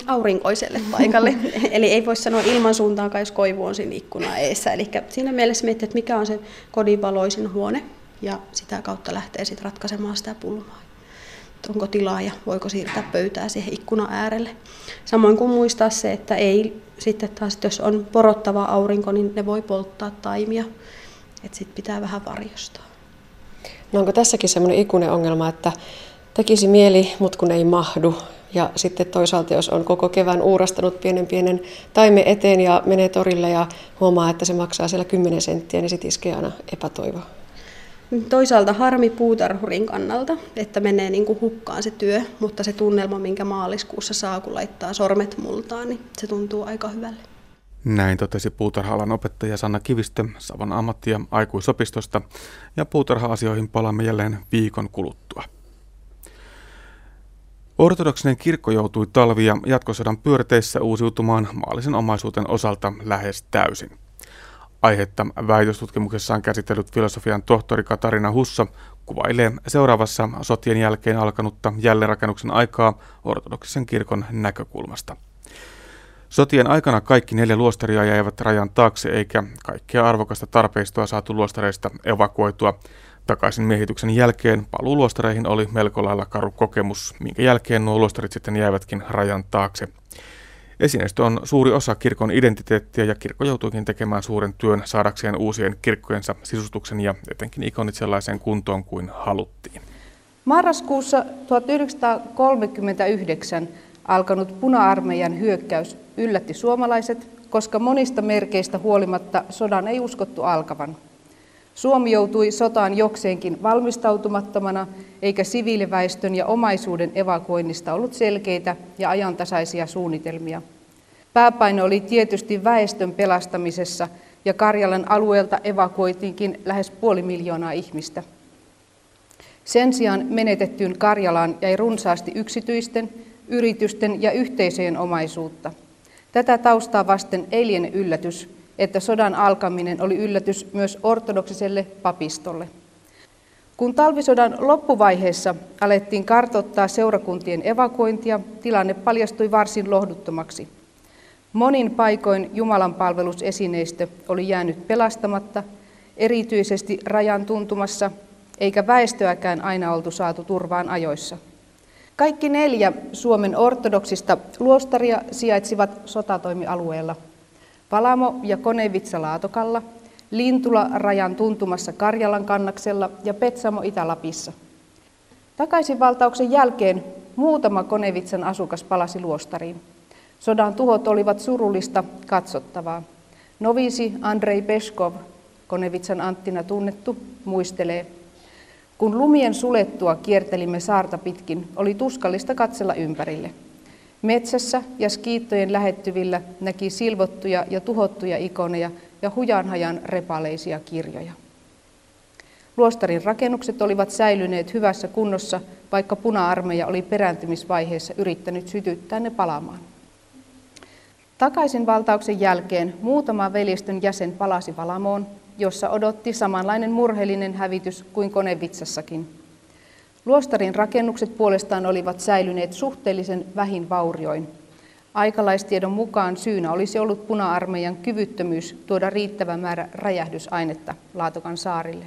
aurinkoiselle paikalle. Eli ei voi sanoa ilmansuuntaankaan, jos koivu on siinä ikkunan eessä. Eli siinä mielessä miettii, että mikä on se kodin valoisin huone, ja sitä kautta lähtee sitten ratkaisemaan sitä pulmaa. Onko tilaa ja voiko siirtää pöytää siihen ikkunan äärelle. Samoin kuin muistaa se, että ei sitten taas, jos on porottava aurinko, niin ne voi polttaa taimia. Että sitten pitää vähän varjostaa. No onko tässäkin semmoinen ikuinen ongelma, että tekisi mieli, mutta kun ei mahdu. Ja sitten toisaalta, jos on koko kevään uurastanut pienen taimen eteen ja menee torille ja huomaa, että se maksaa siellä 10 senttiä, niin sitten iskee aina epätoivo. Toisaalta harmi puutarhurin kannalta, että menee niin kuin hukkaan se työ, mutta se tunnelma, minkä maaliskuussa saa, kun laittaa sormet multaan, niin se tuntuu aika hyvälle. Näin totesi puutarha-alan opettaja Sanna Kivistö Savon ammattia aikuisopistosta, ja puutarha-asioihin palaamme jälleen viikon kuluttua. Ortodoksinen kirkko joutui talvi- ja jatkosodan pyörteissä uusiutumaan maallisen omaisuuden osalta lähes täysin. Aihetta väitöstutkimuksessaan käsitellyt filosofian tohtori Katarina Husso kuvailee seuraavassa sotien jälkeen alkanutta jälleenrakennuksen aikaa ortodoksisen kirkon näkökulmasta. Sotien aikana kaikki 4 luostaria jäivät rajan taakse, eikä kaikkea arvokasta tarpeistoa saatu luostareista evakuoitua. Takaisin miehityksen jälkeen paluu luostareihin oli melko lailla karu kokemus, minkä jälkeen nuo luostarit sitten jäivätkin rajan taakse. Esineistö on suuri osa kirkon identiteettiä, ja kirkko joutuikin tekemään suuren työn saadakseen uusien kirkkojensa sisustuksen ja etenkin ikonit sellaiseen kuntoon kuin haluttiin. Marraskuussa 1939 alkanut puna-armeijan hyökkäys yllätti suomalaiset, koska monista merkeistä huolimatta sodan ei uskottu alkavan. Suomi joutui sotaan jokseenkin valmistautumattomana, eikä siviiliväestön ja omaisuuden evakuoinnista ollut selkeitä ja ajantasaisia suunnitelmia. Pääpaino oli tietysti väestön pelastamisessa, ja Karjalan alueelta evakuoitiinkin lähes 500 000 ihmistä. Sen sijaan menetettyyn Karjalaan jäi runsaasti yksityisten, yritysten ja yhteisöjen omaisuutta. Tätä taustaa vasten ei liene yllätys, että sodan alkaminen oli yllätys myös ortodoksiselle papistolle. Kun talvisodan loppuvaiheessa alettiin kartoittaa seurakuntien evakuointia, tilanne paljastui varsin lohduttomaksi. Monin paikoin jumalanpalvelusesineistö oli jäänyt pelastamatta, erityisesti rajan tuntumassa, eikä väestöäkään aina oltu saatu turvaan ajoissa. Kaikki 4 Suomen ortodoksista luostaria sijaitsivat sotatoimialueella. Valamo ja Konevitsa Laatokalla, Lintula rajan tuntumassa Karjalan kannaksella ja Petsamo Itä-Lapissa. Takaisinvaltauksen jälkeen muutama Konevitsan asukas palasi luostariin. Sodan tuhot olivat surullista katsottavaa. Noviisi Andrei Peskov, Konevitsan Anttina tunnettu, muistelee: kun lumien sulettua kiertelimme saarta pitkin, oli tuskallista katsella ympärille. Metsässä ja skiittojen lähettyvillä näki silvottuja ja tuhottuja ikoneja ja hujanhajan repaleisia kirjoja. Luostarin rakennukset olivat säilyneet hyvässä kunnossa, vaikka puna-armeija oli perääntymisvaiheessa yrittänyt sytyttää ne palamaan. Takaisinvaltauksen jälkeen muutama veljestön jäsen palasi Valamoon, jossa odotti samanlainen murheellinen hävitys kuin Konevitsassakin. Luostarin rakennukset puolestaan olivat säilyneet suhteellisen vähin vaurioin. Aikalaistiedon mukaan syynä olisi ollut puna-armeijan kyvyttömyys tuoda riittävä määrä räjähdysainetta Laatokan saarille.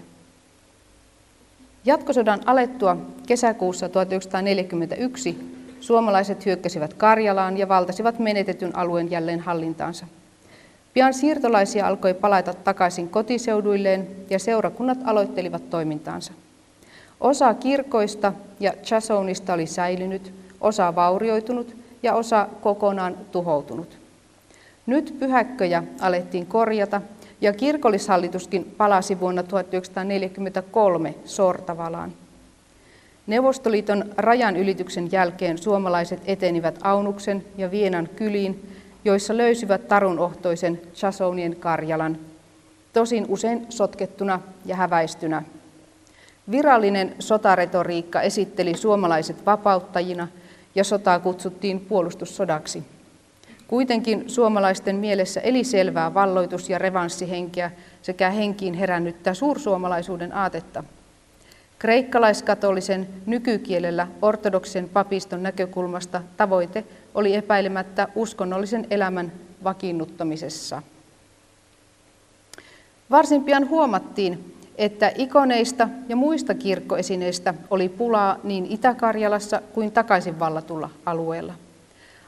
Jatkosodan alettua kesäkuussa 1941 suomalaiset hyökkäsivät Karjalaan ja valtasivat menetetyn alueen jälleen hallintaansa. Pian siirtolaisia alkoi palata takaisin kotiseuduilleen ja seurakunnat aloittelivat toimintaansa. Osa kirkoista ja chasounista oli säilynyt, osa vaurioitunut ja osa kokonaan tuhoutunut. Nyt pyhäkköjä alettiin korjata, ja kirkollishallituskin palasi vuonna 1943 Sortavalaan. Neuvostoliiton rajan ylityksen jälkeen suomalaiset etenivät Aunuksen ja Vienan kyliin, joissa löysivät tarunohtoisen chasounien Karjalan, tosin usein sotkettuna ja häväistynä. Virallinen sotaretoriikka esitteli suomalaiset vapauttajina, ja sotaa kutsuttiin puolustussodaksi. Kuitenkin suomalaisten mielessä eli selvää valloitus- ja revanssihenkeä sekä henkiin herännyttä suursuomalaisuuden aatetta. Kreikkalaiskatolisen nykykielellä ortodoksisen papiston näkökulmasta tavoite oli epäilemättä uskonnollisen elämän vakiinnuttamisessa. Varsin pian huomattiin, että ikoneista ja muista kirkkoesineistä oli pulaa niin Itä-Karjalassa kuin takaisin vallatulla alueella.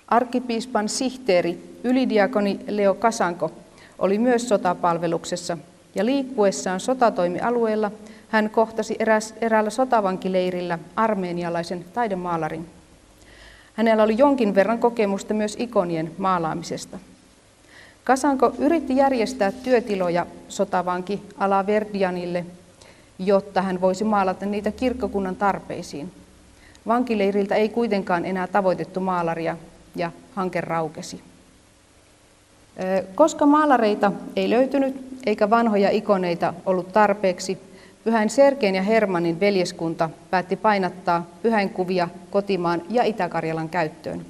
Arkkipiispan sihteeri, ylidiakoni Leo Kasanko oli myös sotapalveluksessa ja liikkuessaan sotatoimialueella hän kohtasi eräällä sotavankileirillä armeenialaisen taidemaalarin. Hänellä oli jonkin verran kokemusta myös ikonien maalaamisesta. Kasanko yritti järjestää työtiloja sotavanki Alaverdianille, jotta hän voisi maalata niitä kirkkokunnan tarpeisiin. Vankileiriltä ei kuitenkaan enää tavoitettu maalaria ja hanke raukesi. Koska maalareita ei löytynyt eikä vanhoja ikoneita ollut tarpeeksi, Pyhän Sergein ja Hermanin veljeskunta päätti painattaa pyhäinkuvia kotimaan ja Itä-Karjalan käyttöön.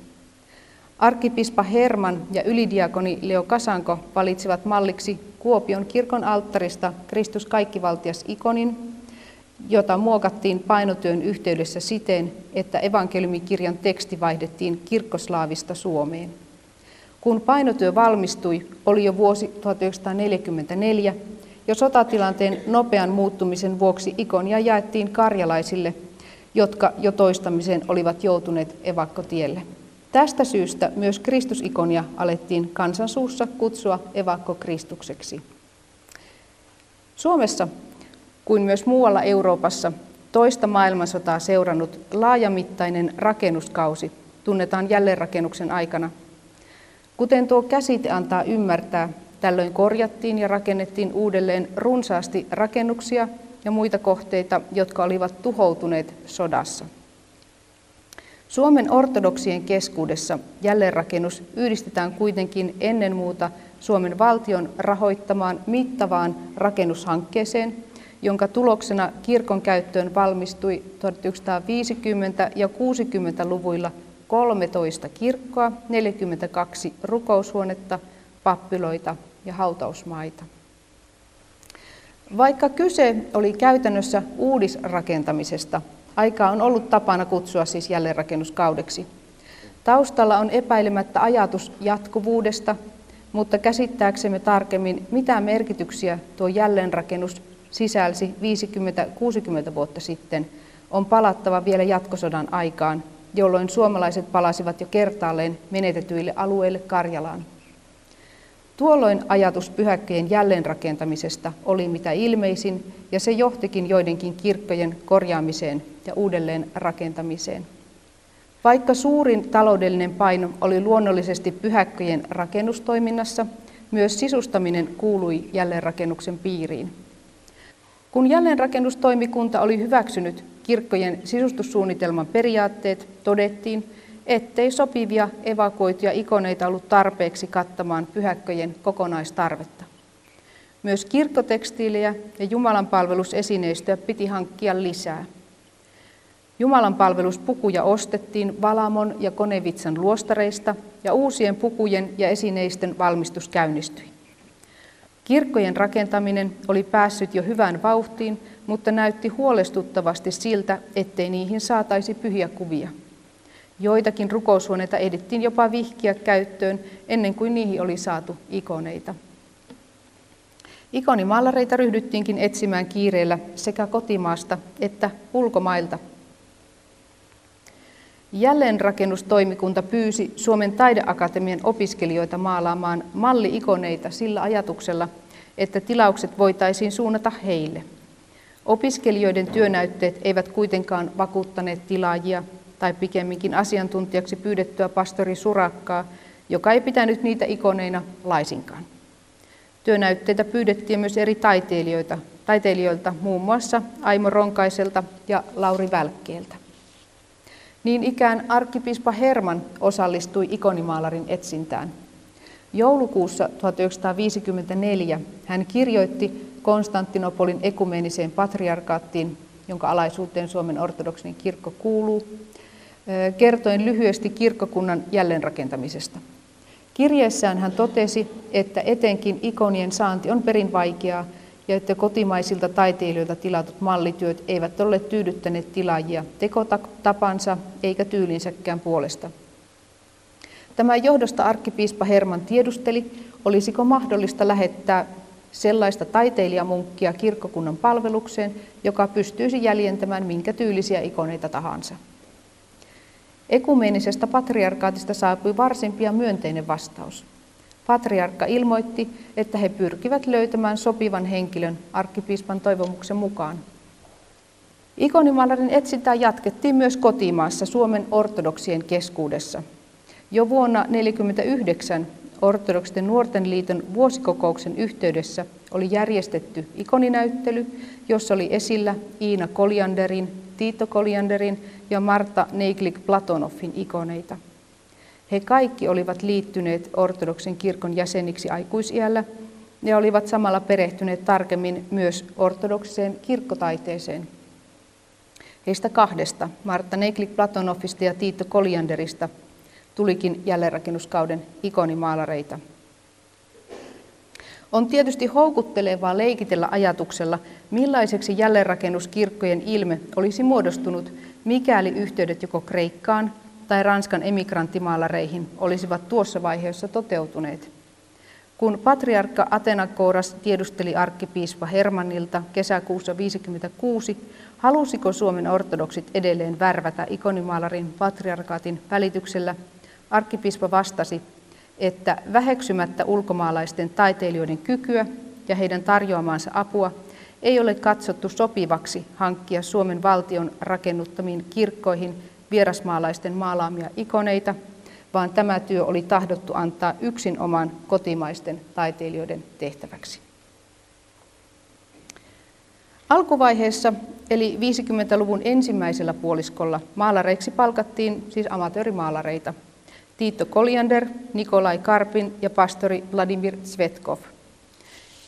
Arkkipiispa Herman ja ylidiakoni Leo Kasanko valitsivat malliksi Kuopion kirkon alttarista Kristus kaikkivaltias ikonin, jota muokattiin painotyön yhteydessä siten, että evankeliumikirjan teksti vaihdettiin kirkkoslaavista suomeen. Kun painotyö valmistui, oli jo vuosi 1944, ja sotatilanteen nopean muuttumisen vuoksi ikonia jaettiin karjalaisille, jotka jo toistamiseen olivat joutuneet evakkotielle. Tästä syystä myös Kristusikonia alettiin kansansuussa kutsua evakkokristukseksi. Suomessa, kuin myös muualla Euroopassa, toista maailmansotaa seurannut laajamittainen rakennuskausi tunnetaan jälleenrakennuksen aikana. Kuten tuo käsite antaa ymmärtää, tällöin korjattiin ja rakennettiin uudelleen runsaasti rakennuksia ja muita kohteita, jotka olivat tuhoutuneet sodassa. Suomen ortodoksien keskuudessa jälleenrakennus yhdistetään kuitenkin ennen muuta Suomen valtion rahoittamaan mittavaan rakennushankkeeseen, jonka tuloksena kirkon käyttöön valmistui 1950- ja 60-luvuilla 13 kirkkoa, 42 rukoushuonetta, pappiloita ja hautausmaita. Vaikka kyse oli käytännössä uudisrakentamisesta, aikaa on ollut tapana kutsua siis jälleenrakennuskaudeksi. Taustalla on epäilemättä ajatus jatkuvuudesta, mutta käsittääksemme tarkemmin, mitä merkityksiä tuo jälleenrakennus sisälsi 50-60 vuotta sitten, on palattava vielä jatkosodan aikaan, jolloin suomalaiset palasivat jo kertaalleen menetetyille alueille Karjalaan. Tuolloin ajatus pyhäkköjen jälleenrakentamisesta oli mitä ilmeisin, ja se johtikin joidenkin kirkkojen korjaamiseen ja uudelleen rakentamiseen. Vaikka suurin taloudellinen paino oli luonnollisesti pyhäkköjen rakennustoiminnassa, myös sisustaminen kuului jälleenrakennuksen piiriin. Kun jälleenrakennustoimikunta oli hyväksynyt kirkkojen sisustussuunnitelman periaatteet, todettiin, ettei sopivia evakuoituja ikoneita ollut tarpeeksi kattamaan pyhäkköjen kokonaistarvetta. Myös kirkkotekstiilejä ja jumalanpalvelusesineistöä piti hankkia lisää. Jumalanpalveluspukuja ostettiin Valamon ja Konevitsan luostareista ja uusien pukujen ja esineisten valmistus käynnistyi. Kirkkojen rakentaminen oli päässyt jo hyvään vauhtiin, mutta näytti huolestuttavasti siltä, ettei niihin saataisi pyhiä kuvia. Joitakin rukoushuoneita ehdittiin jopa vihkiä käyttöön ennen kuin niihin oli saatu ikoneita. Ikonimaalareita ryhdyttiinkin etsimään kiireellä sekä kotimaasta että ulkomailta. Jälleenrakennustoimikunta pyysi Suomen taideakatemian opiskelijoita maalaamaan malli-ikoneita sillä ajatuksella, että tilaukset voitaisiin suunnata heille. Opiskelijoiden työnäytteet eivät kuitenkaan vakuuttaneet tilaajia, tai pikemminkin asiantuntijaksi pyydettyä pastori Surakkaa, joka ei pitänyt niitä ikoneina laisinkaan. Työnäytteitä pyydettiin myös eri taiteilijoilta, muun muassa Aimo Ronkaiselta ja Lauri Välkkeeltä. Niin ikään arkkipiispa Herman osallistui ikonimaalarin etsintään. Joulukuussa 1954 hän kirjoitti Konstantinopolin ekumeeniseen patriarkaattiin, jonka alaisuuteen Suomen ortodoksinen kirkko kuuluu, kertoen lyhyesti kirkkokunnan jälleenrakentamisesta. Kirjeessään hän totesi, että etenkin ikonien saanti on perin vaikeaa ja että kotimaisilta taiteilijoilta tilatut mallityöt eivät ole tyydyttäneet tilaajia tekotapansa eikä tyylinsäkään puolesta. Tämän johdosta arkkipiispa Herman tiedusteli, olisiko mahdollista lähettää sellaista taiteilijamunkkia kirkkokunnan palvelukseen, joka pystyisi jäljentämään minkä tyylisiä ikoneita tahansa. Ekumeenisesta patriarkaatista saapui varsin pian myönteinen vastaus. Patriarkka ilmoitti, että he pyrkivät löytämään sopivan henkilön arkkipiispan toivomuksen mukaan. Ikonimaalarin etsintää jatkettiin myös kotimaassa Suomen ortodoksien keskuudessa. Jo vuonna 1949 Ortodoksisten nuorten liiton vuosikokouksen yhteydessä oli järjestetty ikoninäyttely, jossa oli esillä Iina Koljanderin, Tiito Kolianderin ja Martta Neiglik-Platonoffin ikoneita. He kaikki olivat liittyneet ortodoksen kirkon jäseniksi aikuisiällä ja olivat samalla perehtyneet tarkemmin myös ortodokseen kirkkotaiteeseen. Heistä kahdesta, Martta Neiglik-Platonoffista ja Tiito Kolianderista, tulikin jälleenrakennuskauden ikonimaalareita. On tietysti houkuttelevaa leikitellä ajatuksella, millaiseksi jälleenrakennuskirkkojen ilme olisi muodostunut, mikäli yhteydet joko Kreikkaan tai Ranskan emigranttimaalareihin olisivat tuossa vaiheessa toteutuneet. Kun patriarkka Atenagoras tiedusteli arkkipiispa Hermannilta kesäkuussa 1956, halusiko Suomen ortodoksit edelleen värvätä ikonimaalarin patriarkaatin välityksellä, arkkipiispa vastasi, että väheksymättä ulkomaalaisten taiteilijoiden kykyä ja heidän tarjoamaansa apua ei ole katsottu sopivaksi hankkia Suomen valtion rakennuttamiin kirkkoihin vierasmaalaisten maalaamia ikoneita, vaan tämä työ oli tahdottu antaa yksin oman kotimaisten taiteilijoiden tehtäväksi. Alkuvaiheessa, eli 50-luvun ensimmäisellä puoliskolla, maalareiksi palkattiin siis amatöörimaalareita. Tiito Koliander, Nikolai Karpin ja pastori Vladimir Svetkov.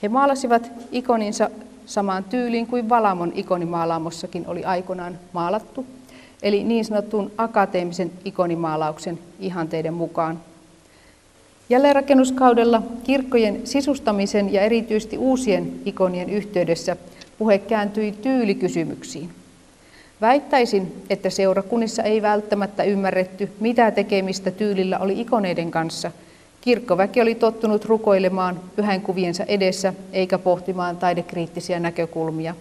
He maalasivat ikoninsa samaan tyyliin kuin Valamon ikonimaalaamoissakin oli aikoinaan maalattu, eli niin sanotun akateemisen ikonimaalauksen ihanteiden mukaan. Jälleenrakennuskaudella kirkkojen sisustamisen ja erityisesti uusien ikonien yhteydessä puhe kääntyi tyylikysymyksiin. Väittäisin, että seurakunnissa ei välttämättä ymmärretty, mitä tekemistä tyylillä oli ikoneiden kanssa. Kirkkoväki oli tottunut rukoilemaan pyhänkuviensa edessä eikä pohtimaan taidekriittisiä näkökulmia.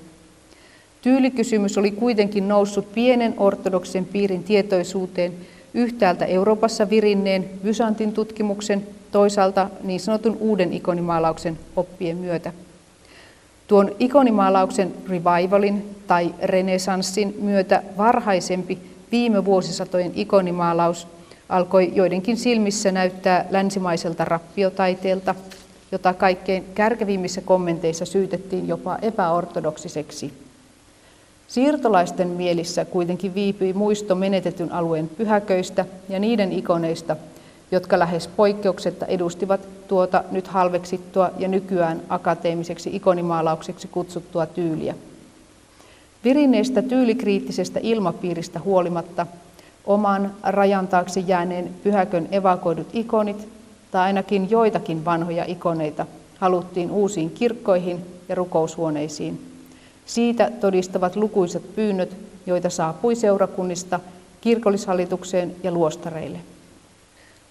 Tyylikysymys oli kuitenkin noussut pienen ortodoksen piirin tietoisuuteen yhtäältä Euroopassa virinneen Bysantin tutkimuksen, toisaalta niin sanotun uuden ikonimaalauksen oppien myötä. Tuon ikonimaalauksen revivalin tai renesanssin myötä varhaisempi viime vuosisatojen ikonimaalaus alkoi joidenkin silmissä näyttää länsimaiselta rappiotaiteelta, jota kaikkein kärkevimmissä kommenteissa syytettiin jopa epäortodoksiseksi. Siirtolaisten mielissä kuitenkin viipyi muisto menetetyn alueen pyhäköistä ja niiden ikoneista, jotka lähes poikkeuksetta edustivat tuota nyt halveksittua ja nykyään akateemiseksi ikonimaalaukseksi kutsuttua tyyliä. Virinneestä tyylikriittisestä ilmapiiristä huolimatta oman rajan taakse jääneen pyhäkön evakoidut ikonit tai ainakin joitakin vanhoja ikoneita haluttiin uusiin kirkkoihin ja rukoushuoneisiin. Siitä todistavat lukuisat pyynnöt, joita saapui seurakunnista kirkollishallitukseen ja luostareille.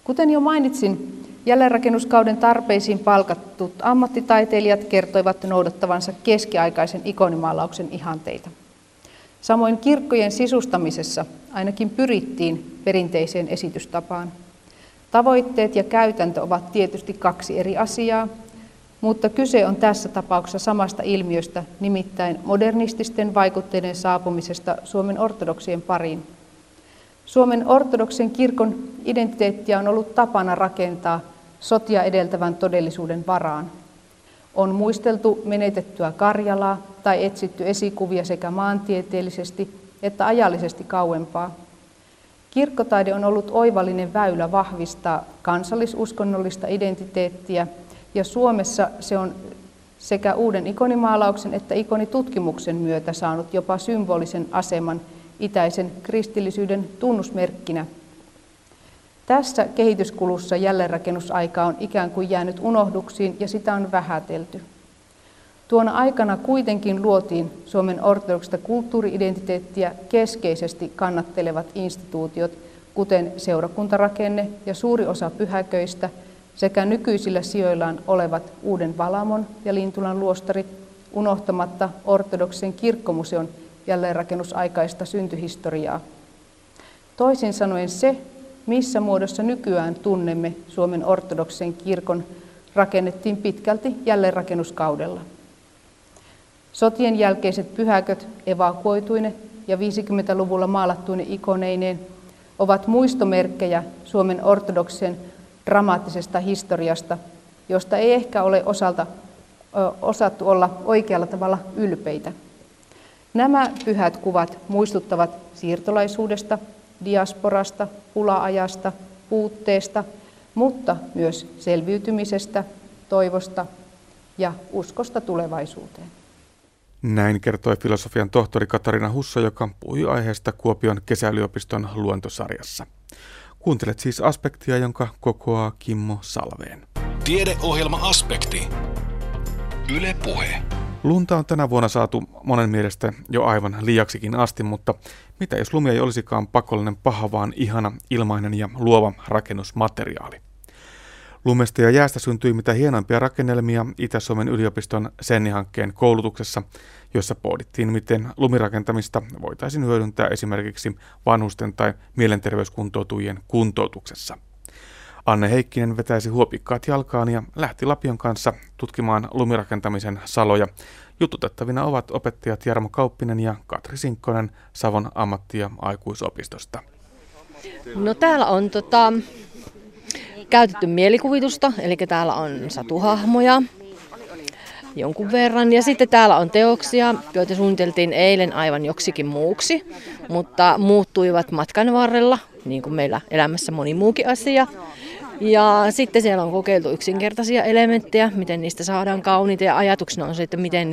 Kuten jo mainitsin, jälleenrakennuskauden tarpeisiin palkattut ammattitaiteilijat kertoivat noudattavansa keskiaikaisen ikonimaalauksen ihanteita. Samoin kirkkojen sisustamisessa ainakin pyrittiin perinteiseen esitystapaan. Tavoitteet ja käytäntö ovat tietysti kaksi eri asiaa, mutta kyse on tässä tapauksessa samasta ilmiöstä, nimittäin modernististen vaikutteiden saapumisesta Suomen ortodoksien pariin. Suomen ortodoksen kirkon identiteettiä on ollut tapana rakentaa sotia edeltävän todellisuuden varaan. On muisteltu menetettyä Karjalaa tai etsitty esikuvia sekä maantieteellisesti että ajallisesti kauempaa. Kirkkotaide on ollut oivallinen väylä vahvistaa kansallisuskonnollista identiteettiä, ja Suomessa se on sekä uuden ikonimaalauksen että ikonitutkimuksen myötä saanut jopa symbolisen aseman itäisen kristillisyyden tunnusmerkkinä. Tässä kehityskulussa jälleenrakennusaika on ikään kuin jäänyt unohduksiin ja sitä on vähätelty. Tuona aikana kuitenkin luotiin Suomen ortodoksista kulttuuri-identiteettiä keskeisesti kannattelevat instituutiot, kuten seurakuntarakenne ja suuri osa pyhäköistä sekä nykyisillä sijoillaan olevat Uuden Valamon ja Lintulan luostarit, unohtamatta ortodoksen kirkkomuseon jälleenrakennusaikaista syntyhistoriaa. Toisin sanoen se, missä muodossa nykyään tunnemme Suomen ortodoksen kirkon, rakennettiin pitkälti jälleenrakennuskaudella. Sotien jälkeiset pyhäköt evakuoituine ja 50-luvulla maalattuine ikoneineen ovat muistomerkkejä Suomen ortodoksen dramaattisesta historiasta, josta ei ehkä ole osattu olla oikealla tavalla ylpeitä. Nämä pyhät kuvat muistuttavat siirtolaisuudesta, diasporasta, pula-ajasta, puutteesta, mutta myös selviytymisestä, toivosta ja uskosta tulevaisuuteen. Näin kertoi filosofian tohtori Katarina Husso, joka puhui aiheesta Kuopion kesäyliopiston luontosarjassa. Kuuntelet siis Aspektia, jonka kokoaa Kimmo Salveen. Tiedeohjelma Aspekti. Yle Puhe. Lunta on tänä vuonna saatu monen mielestä jo aivan liiaksikin asti, mutta mitä jos lumi ei olisikaan pakollinen paha, vaan ihana, ilmainen ja luova rakennusmateriaali? Lumesta ja jäästä syntyi mitä hienoimpia rakennelmia Itä-Suomen yliopiston SENI-hankkeen koulutuksessa, jossa pohdittiin, miten lumirakentamista voitaisiin hyödyntää esimerkiksi vanhusten tai mielenterveyskuntoutujien kuntoutuksessa. Anne Heikkinen vetäisi huopikkaat jalkaan ja lähti Lapion kanssa tutkimaan lumirakentamisen saloja. Jututettavina ovat opettajat Jarmo Kauppinen ja Katri Sinkkonen Savon ammattia aikuisopistosta. No täällä on käytetty mielikuvitusta, eli täällä on satuhahmoja jonkun verran. Ja sitten täällä on teoksia, joita suunniteltiin eilen aivan joksikin muuksi, mutta muuttuivat matkan varrella, niin kuin meillä elämässä moni muukin asia. Ja sitten siellä on kokeiltu yksinkertaisia elementtejä, miten niistä saadaan kauniita, ja ajatuksena on se, että miten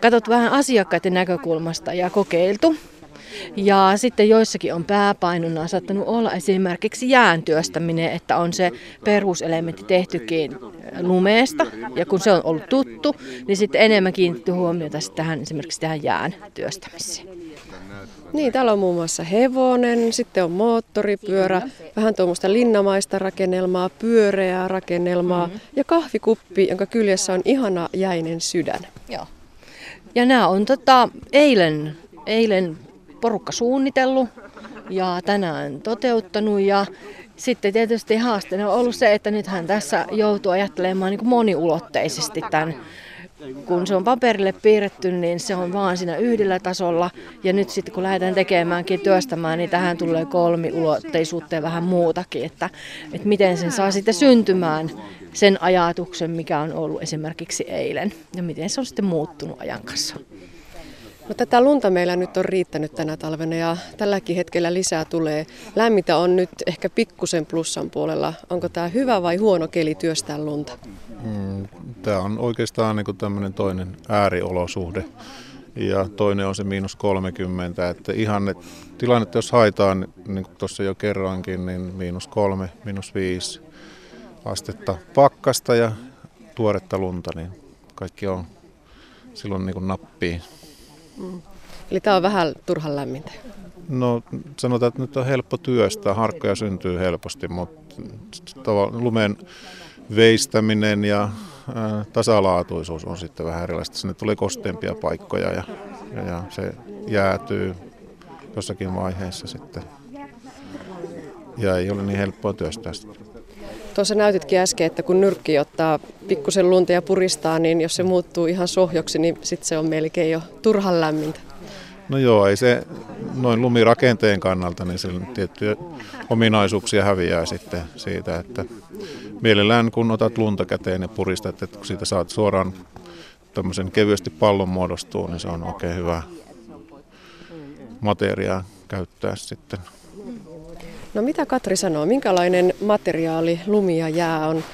katsot vähän asiakkaiden näkökulmasta ja kokeiltu. Ja sitten joissakin on pääpainona saattanut olla esimerkiksi jään työstäminen, että on se peruselementti tehtykin lumeesta, ja kun se on ollut tuttu, niin sitten enemmän kiinnitetty huomiota esimerkiksi tähän jään työstämiseen. Niin, täällä on muun muassa hevonen, sitten on moottoripyörä, vähän tuommoista linnamaista rakennelmaa, pyöreää rakennelmaa ja kahvikuppi, jonka kyljessä on ihana jäinen sydän. Joo. Ja nämä on eilen porukka suunnitellut ja tänään toteuttanut, ja sitten tietysti haasteena on ollut se, että nythän tässä joutuu ajattelemaan niin kuin moniulotteisesti tämän. Kun se on paperille piirretty, niin se on vaan siinä yhdellä tasolla, ja nyt sitten kun lähdetään työstämään, niin tähän tulee kolmiulotteisuutta ja vähän muutakin, että miten sen saa sitten syntymään sen ajatuksen, mikä on ollut esimerkiksi eilen, ja miten se on sitten muuttunut ajan kanssa. No, tätä lunta meillä nyt on riittänyt tänä talvena ja tälläkin hetkellä lisää tulee. Lämmintä on nyt ehkä pikkusen plussan puolella. Onko tämä hyvä vai huono keli työstää lunta? Tämä on oikeastaan niin kuin tämmöinen toinen ääriolosuhde ja toinen on se -30. Että ihan ne tilannetta jos haetaan, niin kuin tuossa jo kerroinkin, niin -3, -5 astetta pakkasta ja tuoretta lunta, niin kaikki on silloin niin kuin nappiin. Eli tämä on vähän turhan lämmintä. No sanotaan, että nyt on helppo työstää, harkkoja syntyy helposti, mutta lumen veistäminen ja tasalaatuisuus on sitten vähän erilaista. Sinne tulee kosteampia paikkoja ja se jäätyy jossakin vaiheessa sitten ja ei ole niin helppoa työstää sitä. Tuossa näytitkin äsken, että kun nyrkki ottaa pikkusen lunta ja puristaa, niin jos se muuttuu ihan sohjoksi, niin sitten se on melkein jo turhan lämmintä. No joo, ei se noin lumirakenteen kannalta, niin sillä tiettyjä ominaisuuksia häviää sitten siitä, että mielellään kun otat lunta käteen ja puristat, että kun siitä saat suoraan tämmöisen kevyesti pallon muodostuu, niin se on oikein hyvä materiaa käyttää sitten. No mitä Katri sanoo, minkälainen materiaali lumi ja jää on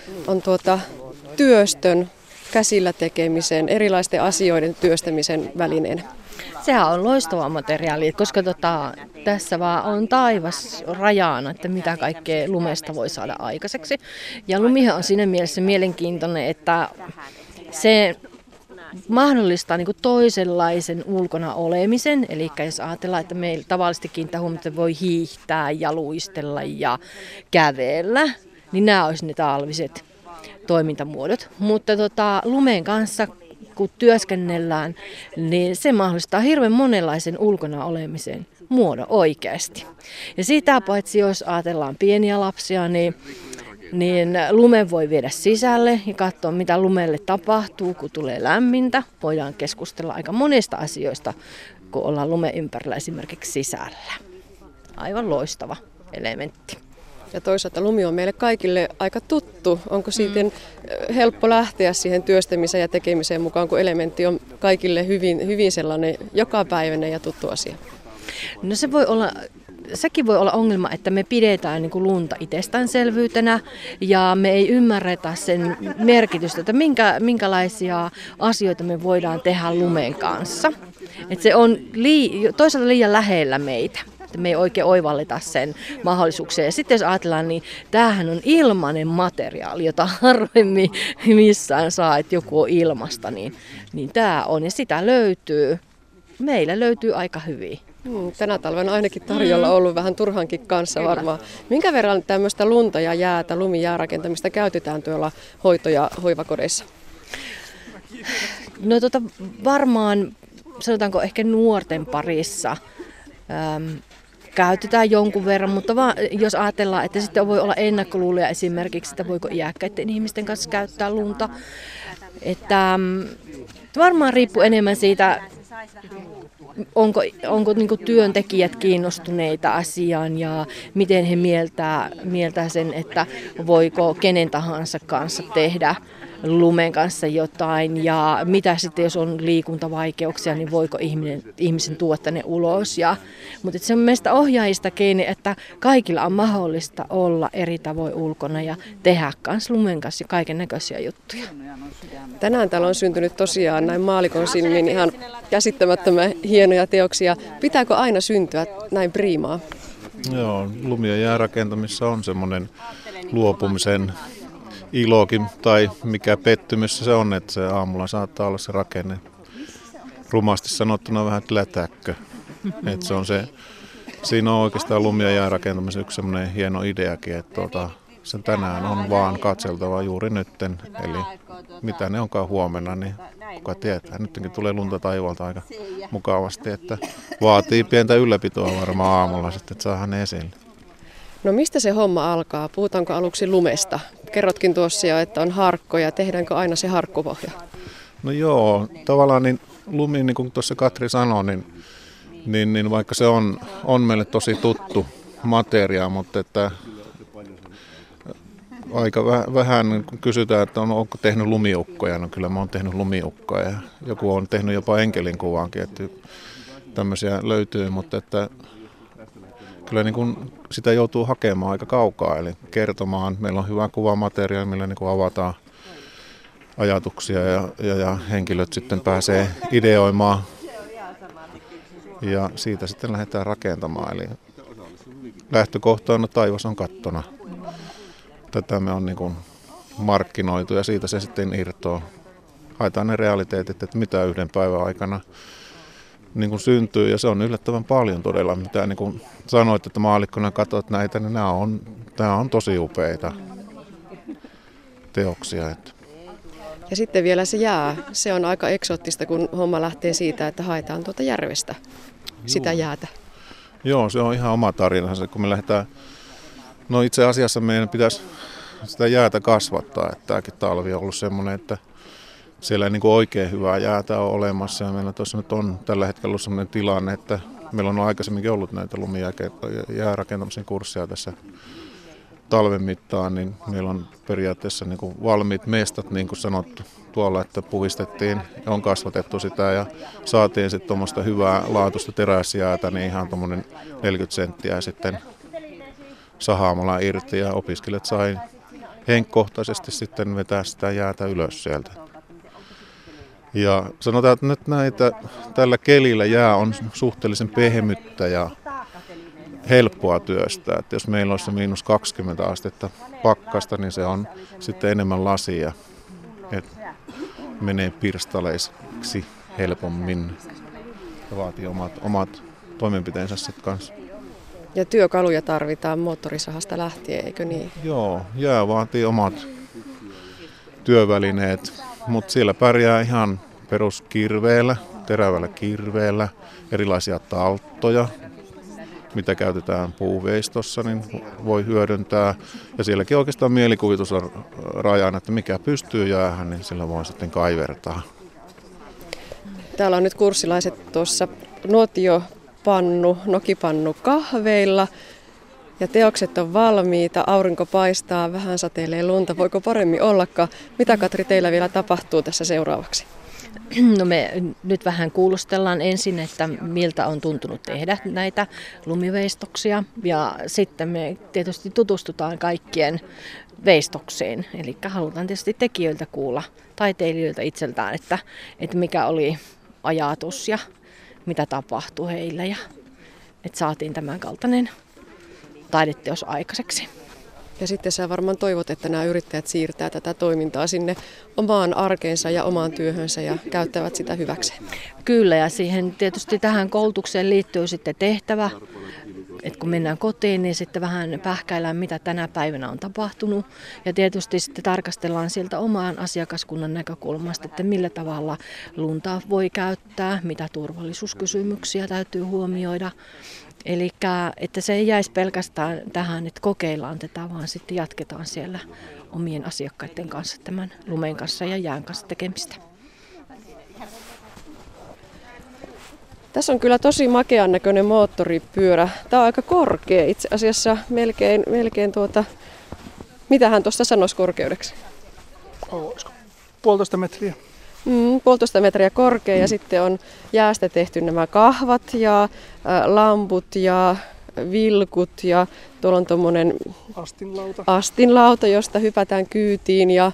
työstön, käsillä tekemisen, erilaisten asioiden työstämisen välineenä? Sehän on loistava materiaali, koska tässä vaan on taivas rajana, että mitä kaikkea lumesta voi saada aikaiseksi. Ja lumihan on siinä mielessä mielenkiintoinen, että se mahdollistaa niin kuin toisenlaisen ulkona olemisen. Eli jos ajatellaan, että meillä tavallisesti kiinnittää huomiota, voi hiihtää ja luistella ja kävellä, niin nämä olisi ne talviset toimintamuodot. Mutta lumen kanssa, kun työskennellään, niin se mahdollistaa hirveän monenlaisen ulkona olemisen muodon oikeasti. Ja sitä paitsi, jos ajatellaan pieniä lapsia, niin lumen voi viedä sisälle ja katsoa, mitä lumelle tapahtuu, kun tulee lämmintä. Voidaan keskustella aika monista asioista, kun ollaan lumen ympärillä esimerkiksi sisällä. Aivan loistava elementti. Ja toisaalta lumi on meille kaikille aika tuttu. Onko siitä helppo lähteä siihen työstämiseen ja tekemiseen mukaan, kun elementti on kaikille hyvin, hyvin sellainen jokapäiväinen ja tuttu asia? No se voi olla... Sekin voi olla ongelma, että me pidetään niin kuin lunta itsestäänselvyytenä ja me ei ymmärretä sen merkitystä, että minkälaisia asioita me voidaan tehdä lumen kanssa. Että se on toisaalta liian lähellä meitä, että me ei oikein oivalleta sen mahdollisuuksia. Ja sitten jos ajatellaan, niin tämähän on ilmainen materiaali, jota harvemmin missään saa, että joku on ilmasta, niin tämä on ja sitä löytyy. Meillä löytyy aika hyvin. Tänä talven ainakin tarjolla ollut vähän turhankin kanssa varmaan. Minkä verran tämmöistä lunta ja jäätä, lumijäärakentamista käytetään tuolla hoito- ja hoivakodeissa? No varmaan, sanotaanko ehkä nuorten parissa käytetään jonkun verran, mutta jos ajatellaan, että sitten voi olla ennakkoluuloja esimerkiksi, että voiko iäkkäiden ihmisten kanssa käyttää lunta. Että varmaan riippuu enemmän siitä... Onko niinku työntekijät kiinnostuneita asiaan ja miten he mieltää sen, että voiko kenen tahansa kanssa tehdä lumen kanssa jotain ja mitä sitten jos on liikuntavaikeuksia, niin voiko ihmisen tuottaa ne ulos. Mutta se on meistä ohjaajista kiinni, että kaikilla on mahdollista olla eri tavoin ulkona ja tehdä kans lumen kanssa kaiken näköisiä juttuja. Tänään täällä on syntynyt tosiaan näin maalikon silmin ihan käsittämättömän hienoja teoksia. Pitääkö aina syntyä näin priimaa? Joo, lumi- ja jäärakentamissa on semmoinen luopumisen ilokin tai mikä pettymys se on, että se aamulla saattaa olla se rakenne rumasti sanottuna vähän lätäkkö. Että se on se, siinä on oikeastaan lumi- ja jäärakentamisen yksi semmoinen hieno ideakin, että se tänään on vaan katseltava juuri nytten, eli mitä ne onkaan huomenna, niin kuka tietää. Nytkin tulee lunta taivaalta aika mukavasti, että vaatii pientä ylläpitoa varmaan aamulla sitten, että saadaan ne esille. No mistä se homma alkaa? Puhutaanko aluksi lumesta? Kerrotkin tuossa jo, että on harkkoja. Tehdäänkö aina se harkkopohja? No joo, tavallaan niin lumi, niin kuin tuossa Katri sanoi, niin vaikka se on meille tosi tuttu materia, mutta että aika vähän kun kysytään, että onko tehnyt lumiukkoja, no kyllä mä oon tehnyt lumiukkoja. Joku on tehnyt jopa enkelin kuvaankin, että tämmöisiä löytyy, mutta että kyllä niin kuin sitä joutuu hakemaan aika kaukaa, eli kertomaan. Meillä on hyvä kuvamateriaali, millä niin kuin avataan ajatuksia ja henkilöt sitten pääsee ideoimaan ja siitä sitten lähdetään rakentamaan. Eli lähtökohtaan, no taivas on kattona. Tätä me on niin kuin markkinoitu ja siitä se sitten irtoaa. Haetaan ne realiteetit, että mitä yhden päivän aikana niin kuin syntyy, ja se on yllättävän paljon todella, mitä niin kuin sanoit, että maallikkona katsot näitä, niin nämä on tosi upeita teoksia. Että. Ja sitten vielä se jää. Se on aika eksoottista, kun homma lähtee siitä, että haetaan tuolta järvestä sitä jäätä. Joo, se on ihan oma tarinansa, kun me lähdetään... No itse asiassa meidän pitäisi sitä jäätä kasvattaa, että tämäkin talvi on ollut semmoinen, että siellä ei niin kuin oikein hyvää jäätä ole olemassa ja meillä tuossa nyt on tällä hetkellä ollut sellainen tilanne, että meillä on aikaisemminkin ollut näitä lumijäärakentamisen kursseja tässä talven mittaan, niin meillä on periaatteessa niin kuin valmiit mestat, niin kuin sanottu tuolla, että puhistettiin ja on kasvatettu sitä ja saatiin sitten tuommoista hyvää laatuista teräsjäätä, niin ihan tuommoinen 40 senttiä sitten sahaamalla irti ja opiskelijat sai henkkohtaisesti sitten vetää sitä jäätä ylös sieltä. Ja sanotaan, että nyt näitä tällä kelillä jää on suhteellisen pehmyttä ja helppoa työstää. Että jos meillä olisi miinus 20 astetta pakkasta, niin se on sitten enemmän lasia. Et menee pirstaleiksi helpommin ja vaatii omat toimenpiteensä sitten kanssa. Ja työkaluja tarvitaan moottorisahasta lähtien, eikö niin? Joo, jää vaatii omat työvälineet, mutta siellä pärjää ihan peruskirveellä, terävällä kirveellä, erilaisia talttoja, mitä käytetään puuveistossa, niin voi hyödyntää. Ja sielläkin oikeastaan mielikuvitus on rajana, että mikä pystyy jäähän, niin sillä voi sitten kaivertaa. Täällä on nyt kurssilaiset tuossa nokipannu kahveilla ja teokset on valmiita, aurinko paistaa, vähän sateilee lunta, voiko paremmin ollakaan. Mitä Katri teillä vielä tapahtuu tässä seuraavaksi? No me nyt vähän kuulustellaan ensin, että miltä on tuntunut tehdä näitä lumiveistoksia ja sitten me tietysti tutustutaan kaikkien veistoksiin. Eli halutaan tietysti tekijöiltä kuulla, taiteilijoilta itseltään, että mikä oli ajatus ja mitä tapahtui heillä ja että saatiin tämän kaltainen taideteos aikaiseksi. Ja sitten sä varmaan toivot, että nämä yrittäjät siirtää tätä toimintaa sinne omaan arkeensa ja omaan työhönsä ja käyttävät sitä hyväkseen. Kyllä, ja siihen tietysti tähän koulutukseen liittyy sitten tehtävä, että kun mennään kotiin, niin sitten vähän pähkäillään, mitä tänä päivänä on tapahtunut. Ja tietysti sitten tarkastellaan sieltä omaan asiakaskunnan näkökulmasta, että millä tavalla lunta voi käyttää, mitä turvallisuuskysymyksiä täytyy huomioida. Eli että se ei jäisi pelkästään tähän, että kokeillaan tätä, vaan sitten jatketaan siellä omien asiakkaiden kanssa tämän lumen kanssa ja jään kanssa tekemistä. Tässä on kyllä tosi makean näköinen moottoripyörä. Tämä on aika korkea itse asiassa, melkein mitä hän tuosta sanoisi korkeudeksi? Olisiko 1,5 metriä? 1,5 metriä korkea ja sitten on jäästä tehty nämä kahvat ja lamput ja vilkut ja tuolla on tuommoinen astinlauta, josta hypätään kyytiin ja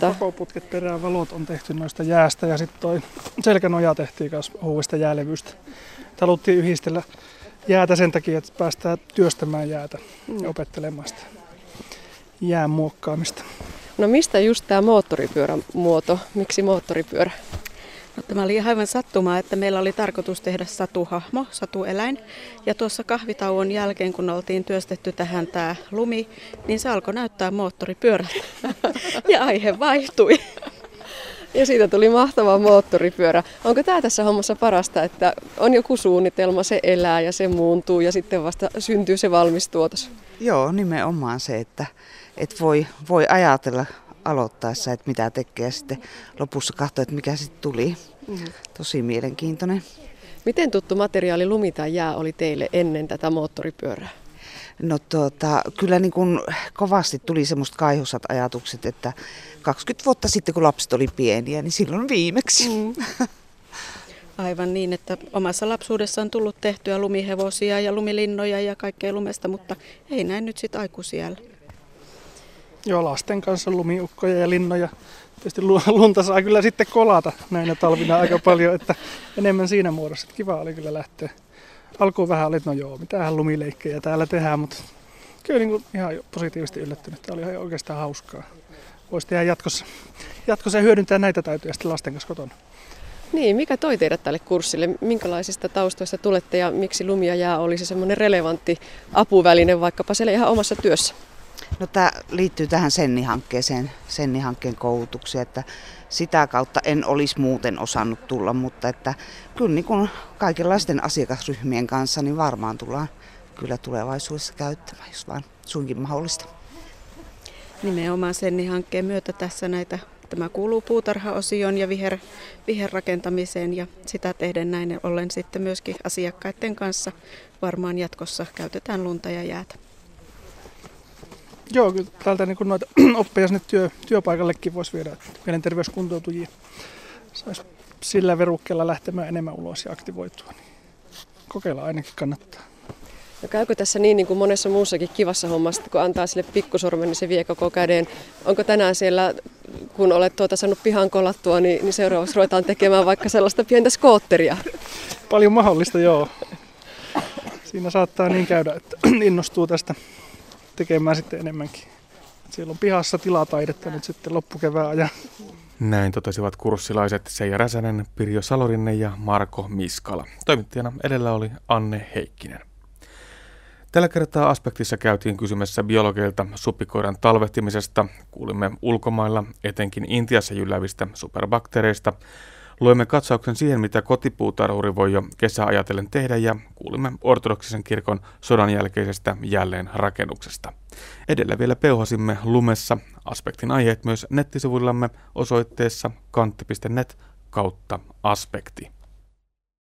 Pakoputket, perävalot on tehty noista jäästä ja sitten toi selkänoja tehtiin myös ohuesta jäälevystä. Haluttiin yhdistellä jäätä sen takia, että päästään työstämään jäätä ja opettelemaan sitä jään muokkaamista. No mistä just tämä moottoripyörän muoto? Miksi moottoripyörä? No, tämä oli aivan sattumaa, että meillä oli tarkoitus tehdä satuhahmo, satueläin. Ja tuossa kahvitauon jälkeen, kun oltiin työstetty tähän tämä lumi, niin se alkoi näyttää moottoripyörältä. Ja aihe vaihtui. Ja siitä tuli mahtava moottoripyörä. Onko tämä tässä hommassa parasta, että on joku suunnitelma, se elää ja se muuntuu ja sitten vasta syntyy se valmis tuotos? Joo, nimenomaan se, että voi ajatella aloittaessa, että mitä tekee ja sitten lopussa katsoa, että mikä sitten tuli. Tosi mielenkiintoinen. Miten tuttu materiaali lumi tai jää oli teille ennen tätä moottoripyörää? No kyllä niin kuin kovasti tuli semmoista kaihoisat ajatukset, että 20 vuotta sitten kun lapset oli pieniä, niin silloin viimeksi. Aivan niin, että omassa lapsuudessa on tullut tehtyä lumihevosia ja lumilinnoja ja kaikkea lumesta, mutta ei näin nyt sitten aikuisiällä. Joo, lasten kanssa lumiukkoja ja linnoja. Tietysti lunta saa kyllä sitten kolata näinä talvina aika paljon, että enemmän siinä muodossa. Kiva oli kyllä lähteä. Alkuun vähän oli, että no joo, mitähän lumileikkejä täällä tehdään, mutta kyllä niin kuin ihan positiivisesti yllättynyt. Tämä oli ihan oikeastaan hauskaa. Voisi tehdä jatkossa hyödyntää näitä taitoja sitten lasten kanssa kotona. Niin, mikä toi teidät tälle kurssille? Minkälaisista taustoista tulette ja miksi lumi ja jää olisi semmoinen relevantti apuväline vaikkapa siellä ihan omassa työssä? No, tämä liittyy tähän SENI-hankkeeseen, SENI-hankkeen koulutukseen, että sitä kautta en olisi muuten osannut tulla, mutta että kyllä niin kuin kaikenlaisten asiakasryhmien kanssa niin varmaan tullaan kyllä tulevaisuudessa käyttämään, jos vaan suinkin mahdollista. Nimenomaan SENI-hankkeen myötä tässä tämä kuuluu puutarhaosioon ja viherrakentamiseen ja sitä tehden näin ollen sitten myöskin asiakkaiden kanssa varmaan jatkossa käytetään lunta ja jäätä. Joo, kyllä täältä niin noita oppeja sinne työpaikallekin voisi viedä, että mielenterveyskuntoutujia saisi sillä verukkeella lähtemään enemmän ulos ja aktivoitua. Niin kokeilla ainakin kannattaa. No käykö tässä niin kuin monessa muussakin kivassa hommassa, kun antaa sille pikkusormen, niin se vie koko käden. Onko tänään siellä, kun olet saanut pihan kolattua, niin seuraavaksi ruvetaan tekemään vaikka sellaista pientä skootteria? Paljon mahdollista, joo. Siinä saattaa niin käydä, että innostuu tästä tekemään sitten enemmänkin. Siellä on pihassa tilataidetta nyt sitten loppukevään ajan. Näin totesivat kurssilaiset Seija Räsänen, Pirjo Salorinne ja Marko Miskala. Toimittajana edellä oli Anne Heikkinen. Tällä kertaa Aspektissa käytiin kysymässä biologeilta supikoiran talvehtimisesta, kuulimme ulkomailla, etenkin Intiassa jylläävistä superbakteereista, luimme katsauksen siihen, mitä kotipuutarhuri voi jo kesää ajatellen tehdä ja kuulimme ortodoksisen kirkon sodan jälkeisestä jälleenrakennuksesta. Edellä vielä peuhasimme lumessa Aspektin aiheet myös nettisivuillamme osoitteessa kantti.net/aspekti.